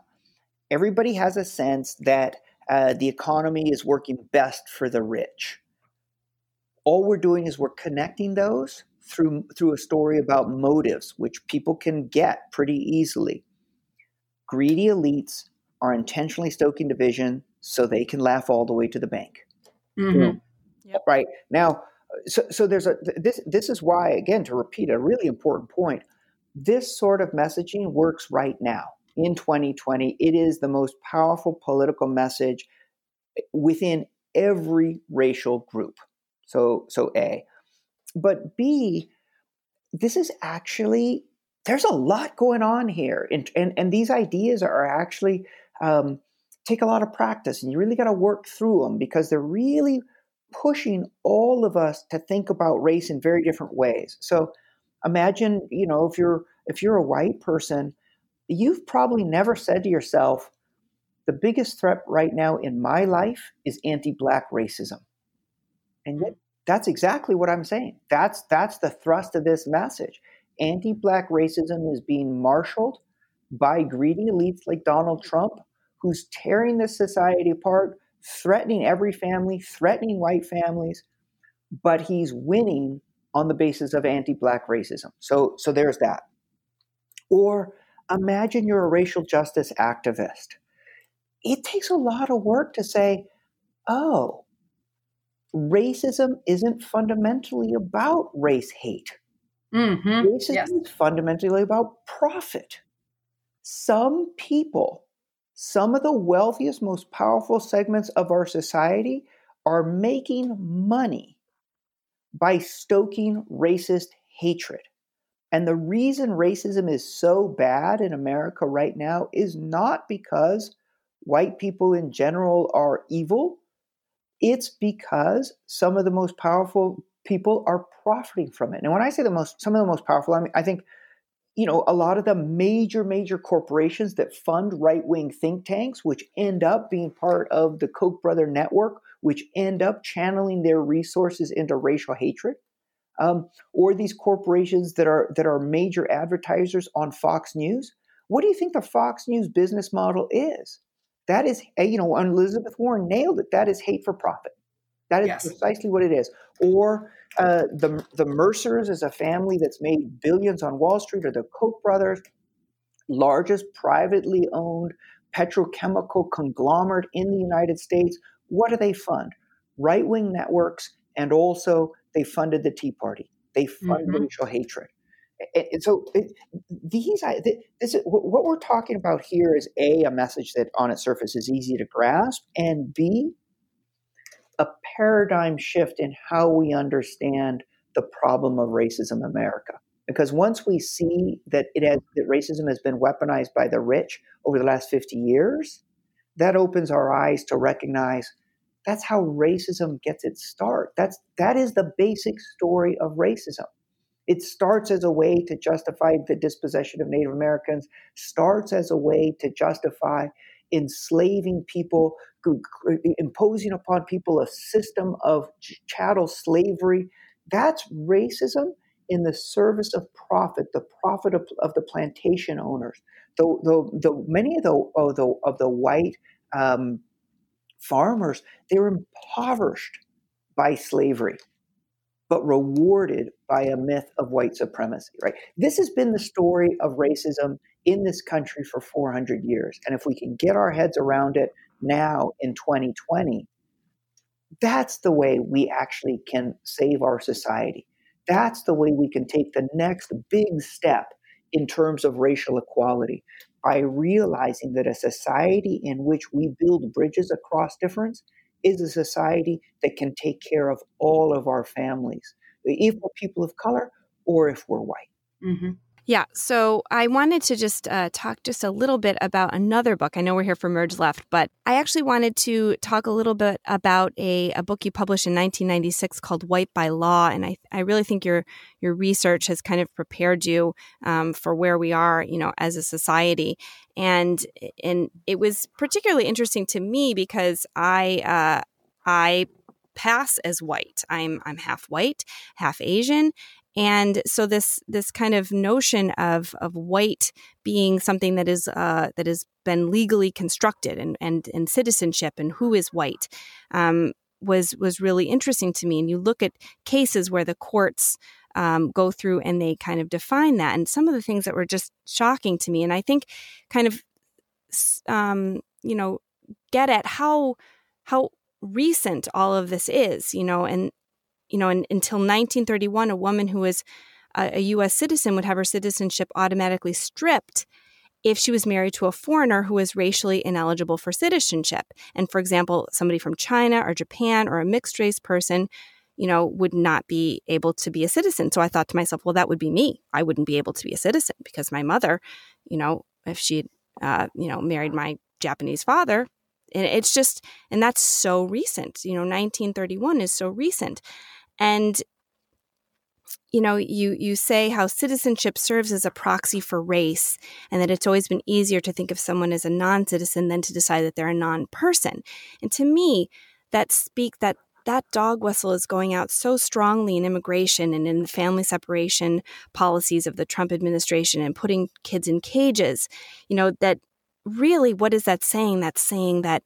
Everybody has a sense that the economy is working best for the rich. All we're doing is we're connecting those through a story about motives, which people can get pretty easily. Greedy elites are intentionally stoking division so they can laugh all the way to the bank. Mm-hmm. Yep. Right. Now, so there's this is why, again, to repeat a really important point, this sort of messaging works right now in 2020. It is the most powerful political message within every racial group. So A. But B, this is actually, there's a lot going on here. And these ideas are actually take a lot of practice, and you really got to work through them because they're really pushing all of us to think about race in very different ways. So imagine, you know, if you're a white person, you've probably never said to yourself, the biggest threat right now in my life is anti-Black racism. And yet that's exactly what I'm saying. That's the thrust of this message. Anti-Black racism is being marshaled by greedy elites like Donald Trump, who's tearing this society apart, threatening every family, threatening white families, but he's winning on the basis of anti-Black racism. So there's that. Or imagine you're a racial justice activist. It takes a lot of work to say, oh, racism isn't fundamentally about race hate. Mm-hmm. Racism is fundamentally about profit. Some people, some of the wealthiest, most powerful segments of our society are making money by stoking racist hatred. And the reason racism is so bad in America right now is not because white people in general are evil. It's because some of the most powerful people are profiting from it. And when I say some of the most powerful, I mean, I think, you know, a lot of the major corporations that fund right-wing think tanks, which end up being part of the Koch brother network, which end up channeling their resources into racial hatred, or these corporations that are major advertisers on Fox News. What do you think the Fox News business model is? That is, you know, Elizabeth Warren nailed it. That is hate for profit. That is precisely what it is. Or the Mercers is a family that's made billions on Wall Street, or the Koch brothers, largest privately owned petrochemical conglomerate in the United States. What do they fund? Right-wing networks, and also they funded the Tea Party. They fund racial hatred. And so what we're talking about here is a message that on its surface is easy to grasp, and B, a paradigm shift in how we understand the problem of racism in America. Because once we see that racism has been weaponized by the rich over the last 50 years, that opens our eyes to recognize that's how racism gets its start. That is the basic story of racism. It starts as a way to justify the dispossession of Native Americans, starts as a way to justify enslaving people, imposing upon people a system of chattel slavery. That's racism in the service of profit, the profit of the plantation owners. Many of the white farmers, they're impoverished by slavery. but rewarded by a myth of white supremacy, right? This has been the story of racism in this country for 400 years. And if we can get our heads around it now in 2020, that's the way we actually can save our society. That's the way we can take the next big step in terms of racial equality, by realizing that a society in which we build bridges across difference is a society that can take care of all of our families, if we're people of color or if we're white. Mm-hmm. Yeah. So I wanted to just talk just a little bit about another book. I know we're here for Merge Left, but I actually wanted to talk a little bit about a book you published in 1996 called White by Law. And I really think your research has kind of prepared you for where we are, you know, as a society. And it was particularly interesting to me because I pass as white. I'm half white, half Asian. And so this kind of notion of white being something that is that has been legally constructed and citizenship and who is white was really interesting to me. And you look at cases where the courts go through and they kind of define that, and some of the things that were just shocking to me. And I think kind of get at how recent all of this is, and until 1931, a woman who was a U.S. citizen would have her citizenship automatically stripped if she was married to a foreigner who was racially ineligible for citizenship. And for example, somebody from China or Japan or a mixed race person, would not be able to be a citizen. So I thought to myself, well, that would be me. I wouldn't be able to be a citizen because my mother, if she, married my Japanese father. And it's just, and that's so recent, 1931 is so recent. And, you say how citizenship serves as a proxy for race, and that it's always been easier to think of someone as a non-citizen than to decide that they're a non-person. And to me, that dog whistle is going out so strongly in immigration and in the family separation policies of the Trump administration and putting kids in cages, that really, what is that saying? That's saying that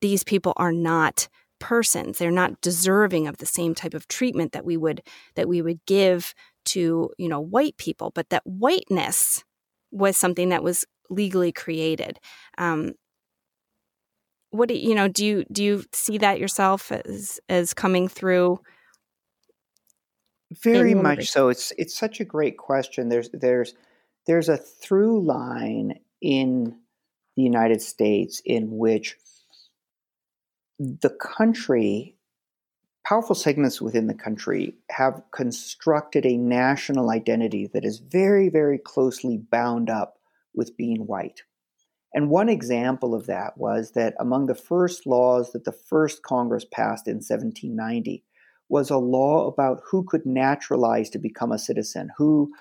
these people are not persons. They're not deserving of the same type of treatment that we would give to, white people, but that whiteness was something that was legally created. What do you see that yourself as coming through? Very much so. It's such a great question. There's a through line in the United States in which the country, powerful segments within the country, have constructed a national identity that is very, very closely bound up with being white. And one example of that was that among the first laws that the first Congress passed in 1790 was a law about who could naturalize to become a citizen, who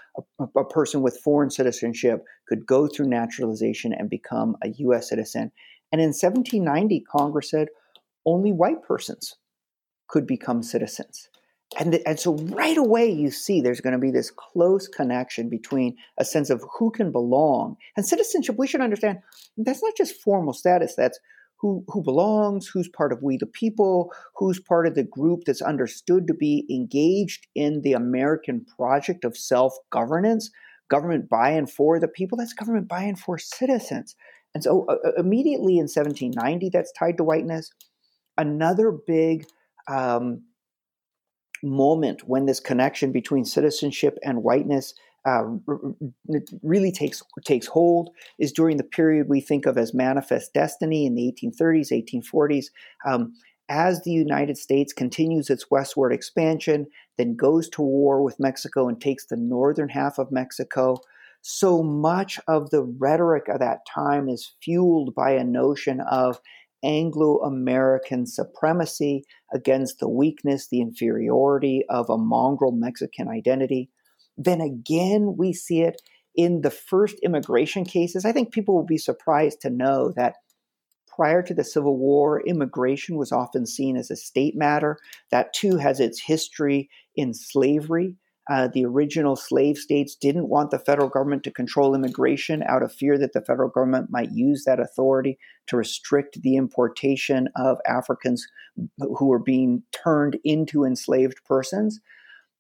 a person with foreign citizenship could go through naturalization and become a U.S. citizen. And in 1790, Congress said only white persons could become citizens. And so right away, you see there's going to be this close connection between a sense of who can belong. And citizenship, we should understand, that's not just formal status, that's who belongs, who's part of we the people, who's part of the group that's understood to be engaged in the American project of self-governance, government by and for the people. That's government by and for citizens. And so immediately in 1790, that's tied to whiteness. Another big moment when this connection between citizenship and whiteness really takes hold is during the period we think of as Manifest Destiny in the 1830s, 1840s. As the United States continues its westward expansion, then goes to war with Mexico and takes the northern half of Mexico, so much of the rhetoric of that time is fueled by a notion of Anglo-American supremacy against the weakness, the inferiority of a mongrel Mexican identity. Then again, we see it in the first immigration cases. I think people will be surprised to know that prior to the Civil War, immigration was often seen as a state matter. That, too, has its history in slavery. The original slave states didn't want the federal government to control immigration out of fear that the federal government might use that authority to restrict the importation of Africans who were being turned into enslaved persons.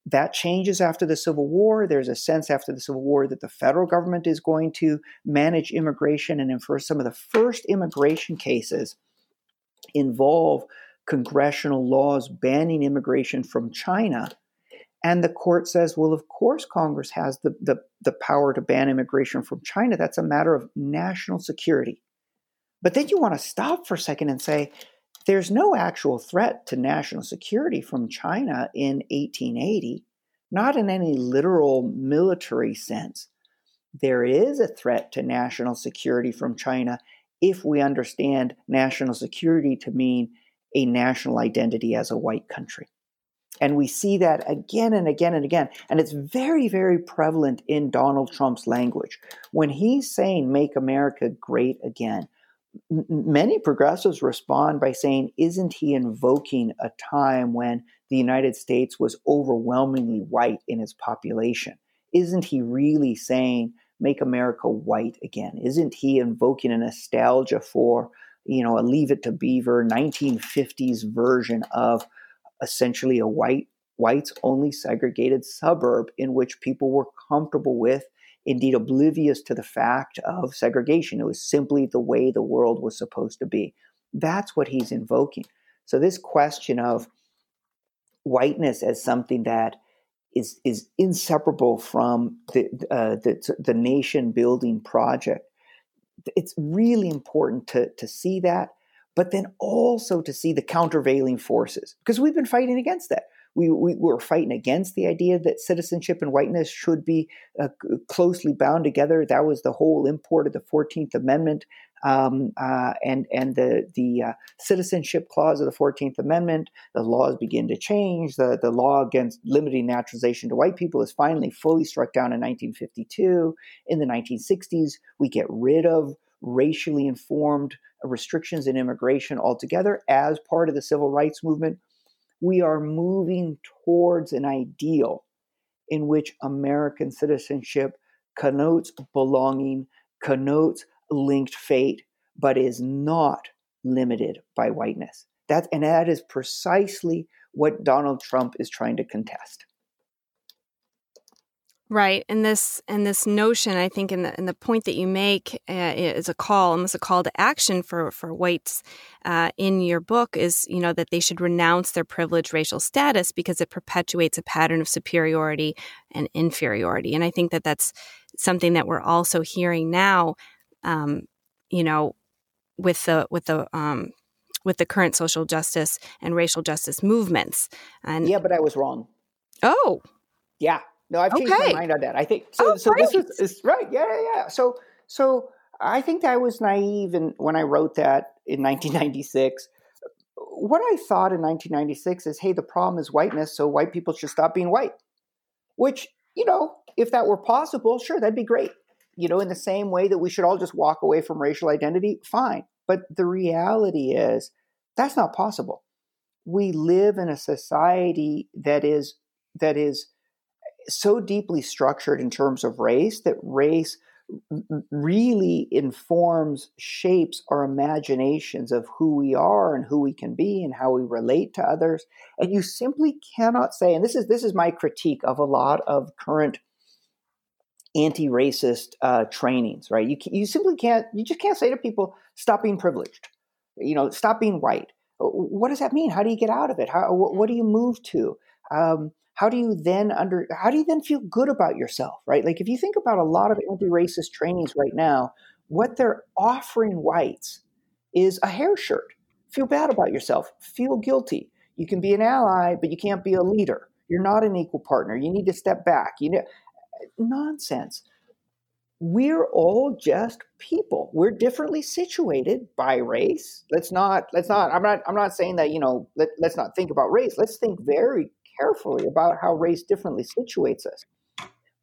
That changes after the Civil War. There's a sense after the Civil War that the federal government is going to manage immigration. And for some of the first immigration cases involve congressional laws banning immigration from China. And the court says, well, of course, Congress has the power to ban immigration from China. That's a matter of national security. But then you want to stop for a second and say, there's no actual threat to national security from China in 1880, not in any literal military sense. There is a threat to national security from China if we understand national security to mean a national identity as a white country. And we see that again and again and again. And it's very, very prevalent in Donald Trump's language. When he's saying, "Make America great again," many progressives respond by saying, isn't he invoking a time when the United States was overwhelmingly white in its population? Isn't he really saying, make America white again? Isn't he invoking a nostalgia for, a Leave It to Beaver 1950s version of essentially a whites-only segregated suburb in which people were comfortable with, indeed oblivious to the fact of segregation? It was simply the way the world was supposed to be. That's what he's invoking. So this question of whiteness as something that is inseparable from the nation-building project, it's really important to see that, but then also to see the countervailing forces, because we've been fighting against that. We were fighting against the idea that citizenship and whiteness should be closely bound together. That was the whole import of the 14th Amendment and the Citizenship Clause of the 14th Amendment. The laws begin to change. The law against limiting naturalization to white people is finally fully struck down in 1952. In the 1960s, we get rid of racially informed restrictions in immigration altogether as part of the civil rights movement. We are moving towards an ideal in which American citizenship connotes belonging, connotes linked fate, but is not limited by whiteness. That is precisely what Donald Trump is trying to contest. Right, and this notion, I think, in the point that you make is a call, almost a call to action for whites in your book is, that they should renounce their privileged racial status because it perpetuates a pattern of superiority and inferiority. And I think that that's something that we're also hearing now, with the current social justice and racial justice movements. And yeah, but I was wrong. Oh, yeah. No, I've changed my mind on that. I think so. This is right. Yeah. So I think I was naive when I wrote that in 1996. What I thought in 1996 is, hey, the problem is whiteness, so white people should stop being white. Which, if that were possible, sure, that'd be great. In the same way that we should all just walk away from racial identity, fine. But the reality is that's not possible. We live in a society that is so deeply structured in terms of race that race really informs, shapes our imaginations of who we are and who we can be and how we relate to others. And you simply cannot say, and this is my critique of a lot of current anti-racist trainings, right? You simply can't, you just can't say to people, stop being privileged, stop being white. What does that mean? How do you get out of it? What do you move to? How do you then feel good about yourself, right? Like if you think about a lot of anti-racist trainings right now, what they're offering whites is a hair shirt. Feel bad about yourself. Feel guilty. You can be an ally, but you can't be a leader. You're not an equal partner. You need to step back. Nonsense. We're all just people. We're differently situated by race. I'm not saying that, let's not think about race. Let's think very carefully about how race differently situates us.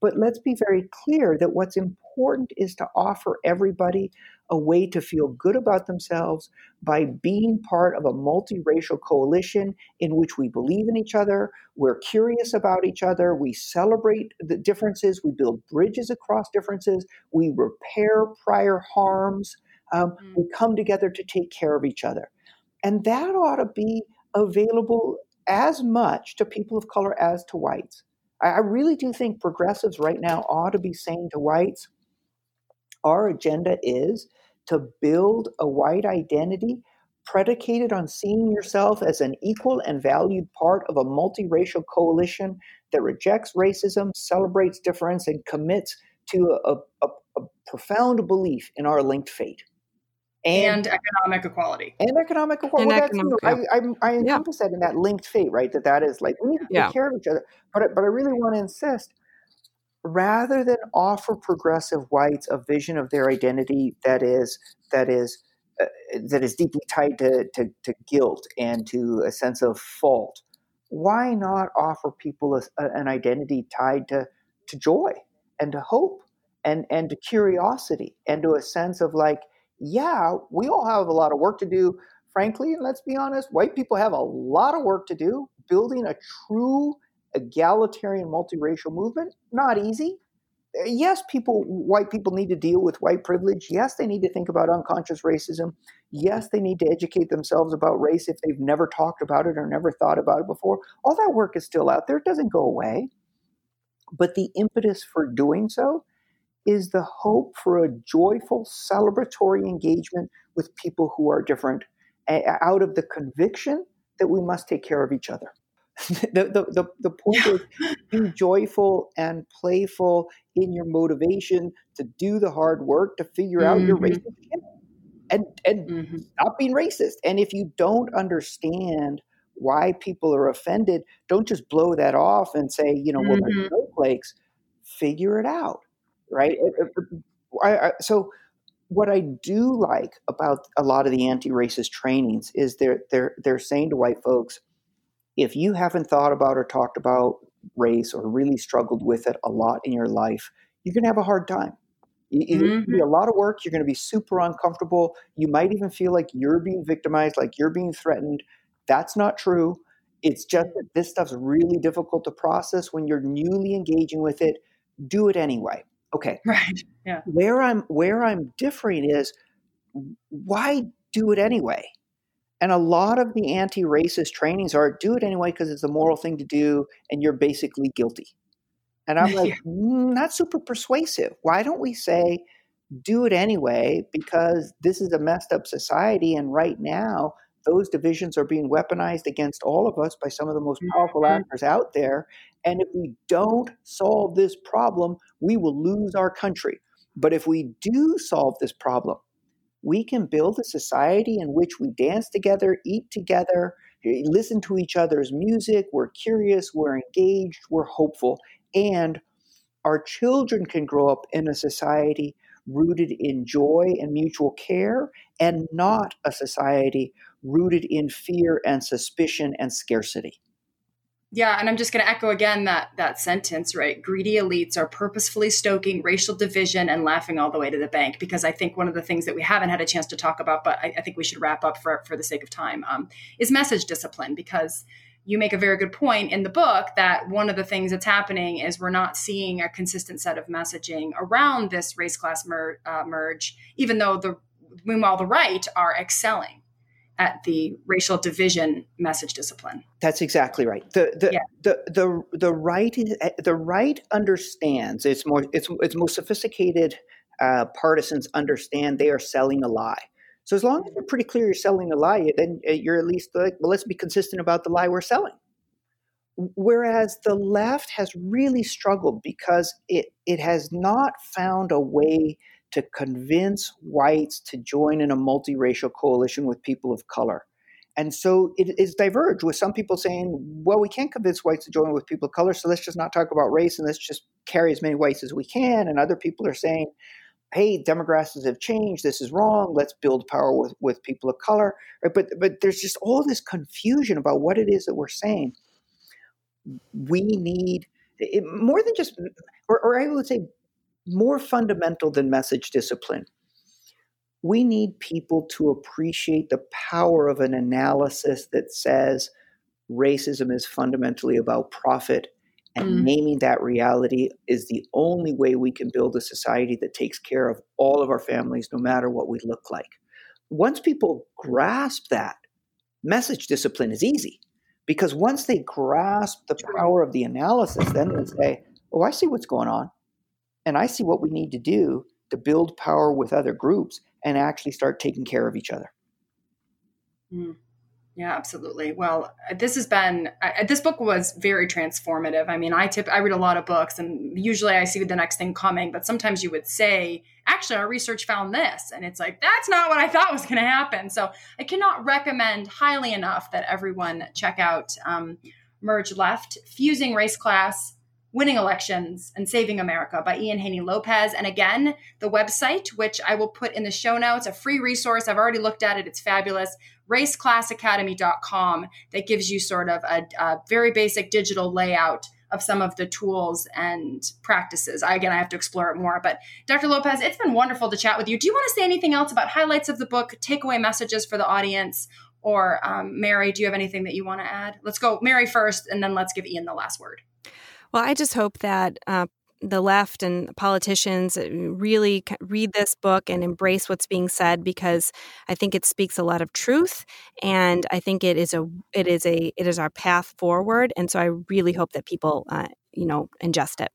But let's be very clear that what's important is to offer everybody a way to feel good about themselves by being part of a multiracial coalition in which we believe in each other, we're curious about each other, we celebrate the differences, we build bridges across differences, we repair prior harms, we come together to take care of each other. And that ought to be available as much to people of color as to whites. I really do think progressives right now ought to be saying to whites, our agenda is to build a white identity predicated on seeing yourself as an equal and valued part of a multiracial coalition that rejects racism, celebrates difference, and commits to a profound belief in our linked fate. And economic equality. I encompass that in that linked fate, right? That is like, we need to take care of each other. But I really want to insist, rather than offer progressive whites a vision of their identity that is deeply tied to guilt and to a sense of fault, why not offer people an identity tied to joy and to hope and to curiosity and to a sense of like, yeah, we all have a lot of work to do, frankly, and let's be honest, white people have a lot of work to do. Building a true egalitarian multiracial movement, not easy. Yes, white people need to deal with white privilege. Yes, they need to think about unconscious racism. Yes, they need to educate themselves about race if they've never talked about it or never thought about it before. All that work is still out there. It doesn't go away. But the impetus for doing so is the hope for a joyful, celebratory engagement with people who are different out of the conviction that we must take care of each other. The point is, be joyful and playful in your motivation to do the hard work, to figure out your racism and not being racist. And if you don't understand why people are offended, don't just blow that off and say, well, there's snowflakes. Figure it out. Right. So what I do like about a lot of the anti-racist trainings is they're saying to white folks, if you haven't thought about or talked about race or really struggled with it a lot in your life, you're going to have a hard time. It's going to be a lot of work. You're going to be super uncomfortable. You might even feel like you're being victimized, like you're being threatened. That's not true. It's just that this stuff's really difficult to process when you're newly engaging with it. Do it anyway. Okay. Right. Yeah. Where I'm differing is, why do it anyway? And a lot of the anti-racist trainings are, do it anyway because it's the moral thing to do and you're basically guilty. And I'm like, not super persuasive. Why don't we say, do it anyway because this is a messed up society and right now those divisions are being weaponized against all of us by some of the most powerful actors out there. And if we don't solve this problem, we will lose our country. But if we do solve this problem, we can build a society in which we dance together, eat together, listen to each other's music, we're curious, we're engaged, we're hopeful. And our children can grow up in a society rooted in joy and mutual care and not a society rooted in fear and suspicion and scarcity. Yeah, and I'm just going to echo again that sentence, right? Greedy elites are purposefully stoking racial division and laughing all the way to the bank, because I think one of the things that we haven't had a chance to talk about, but I think we should wrap up for the sake of time, is message discipline, because you make a very good point in the book that one of the things that's happening is we're not seeing a consistent set of messaging around this race class merge, even though the right are excelling at the racial division message discipline. That's exactly right. The right understands it's more sophisticated partisans understand they are selling a lie. So as long as you're pretty clear you're selling a lie, then you're at least like, well, let's be consistent about the lie we're selling. Whereas the left has really struggled because it has not found a way to convince whites to join in a multiracial coalition with people of color. And so it is diverged, with some people saying, well, we can't convince whites to join with people of color, so let's just not talk about race and let's just carry as many whites as we can. And other people are saying, hey, demographics have changed, this is wrong, let's build power with people of color. But there's just all this confusion about what it is that we're saying. We need it, more than just, or I would say more fundamental than message discipline. We need people to appreciate the power of an analysis that says racism is fundamentally about profit, and naming that reality is the only way we can build a society that takes care of all of our families, no matter what we look like. Once people grasp that, message discipline is easy, because once they grasp the power of the analysis, then they say, oh, I see what's going on, and I see what we need to do to build power with other groups and actually start taking care of each other. Mm. Yeah, absolutely. Well, this has been, this book was very transformative. I mean, I read a lot of books, and usually I see the next thing coming, but sometimes you would say, actually, our research found this. And it's like, that's not what I thought was going to happen. So I cannot recommend highly enough that everyone check out Merge Left, Fusing Race Class, Winning Elections, and Saving America by Ian Haney Lopez. And again, the website, which I will put in the show notes, a free resource. I've already looked at it. It's fabulous. raceclassacademy.com. That gives you sort of a very basic digital layout of some of the tools and practices. I have to explore it more. But Dr. Lopez, it's been wonderful to chat with you. Do you want to say anything else about highlights of the book, takeaway messages for the audience? Or Mary, do you have anything that you want to add? Let's go Mary first, and then let's give Ian the last word. Well, I just hope that the left and politicians really read this book and embrace what's being said, because I think it speaks a lot of truth, and I think it is our path forward. And so I really hope that people, ingest it.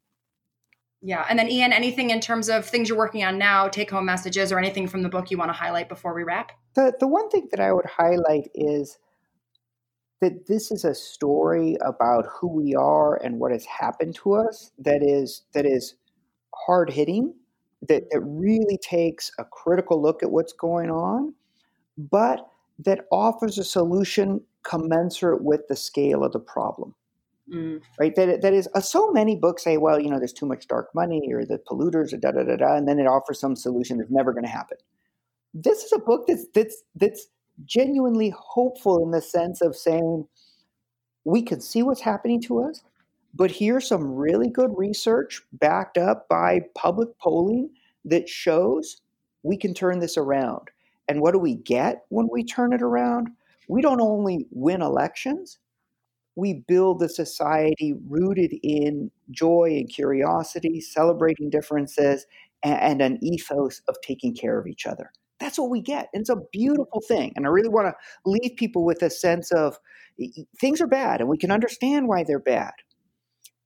Yeah. And then Ian, anything in terms of things you're working on now, take home messages, or anything from the book you want to highlight before we wrap? The one thing that I would highlight is that this is a story about who we are and what has happened to us that is hard-hitting, that really takes a critical look at what's going on, but that offers a solution commensurate with the scale of the problem. Mm. Right? That is, so many books say, well, there's too much dark money, or the polluters, or da-da-da-da, and then it offers some solution that's never going to happen. This is a book that's genuinely hopeful in the sense of saying, we can see what's happening to us, but here's some really good research backed up by public polling that shows we can turn this around. And what do we get when we turn it around? We don't only win elections, we build a society rooted in joy and curiosity, celebrating differences, and an ethos of taking care of each other. That's what we get. And it's a beautiful thing. And I really want to leave people with a sense of things are bad, and we can understand why they're bad.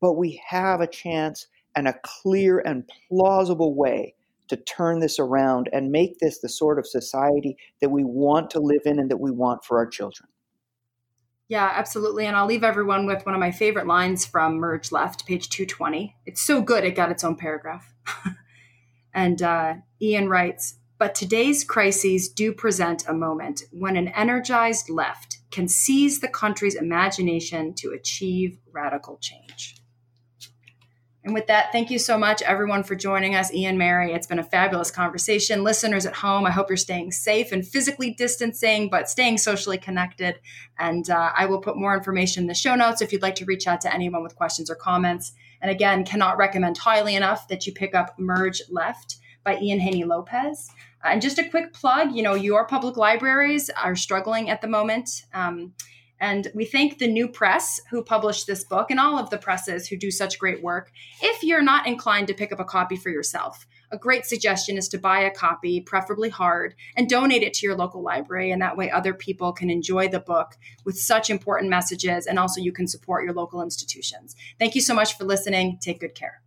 But we have a chance and a clear and plausible way to turn this around and make this the sort of society that we want to live in and that we want for our children. Yeah, absolutely. And I'll leave everyone with one of my favorite lines from Merge Left, page 220. It's so good, it got its own paragraph. And Ian writes, but today's crises do present a moment when an energized left can seize the country's imagination to achieve radical change. And with that, thank you so much, everyone, for joining us. Ian, Mary, it's been a fabulous conversation. Listeners at home, I hope you're staying safe and physically distancing, but staying socially connected. And I will put more information in the show notes if you'd like to reach out to anyone with questions or comments. And again, cannot recommend highly enough that you pick up Merge Left by Ian Haney Lopez. And just a quick plug, your public libraries are struggling at the moment. And we thank the New Press who published this book, and all of the presses who do such great work. If you're not inclined to pick up a copy for yourself, a great suggestion is to buy a copy, preferably hard, and donate it to your local library. And that way other people can enjoy the book with such important messages. And also you can support your local institutions. Thank you so much for listening. Take good care.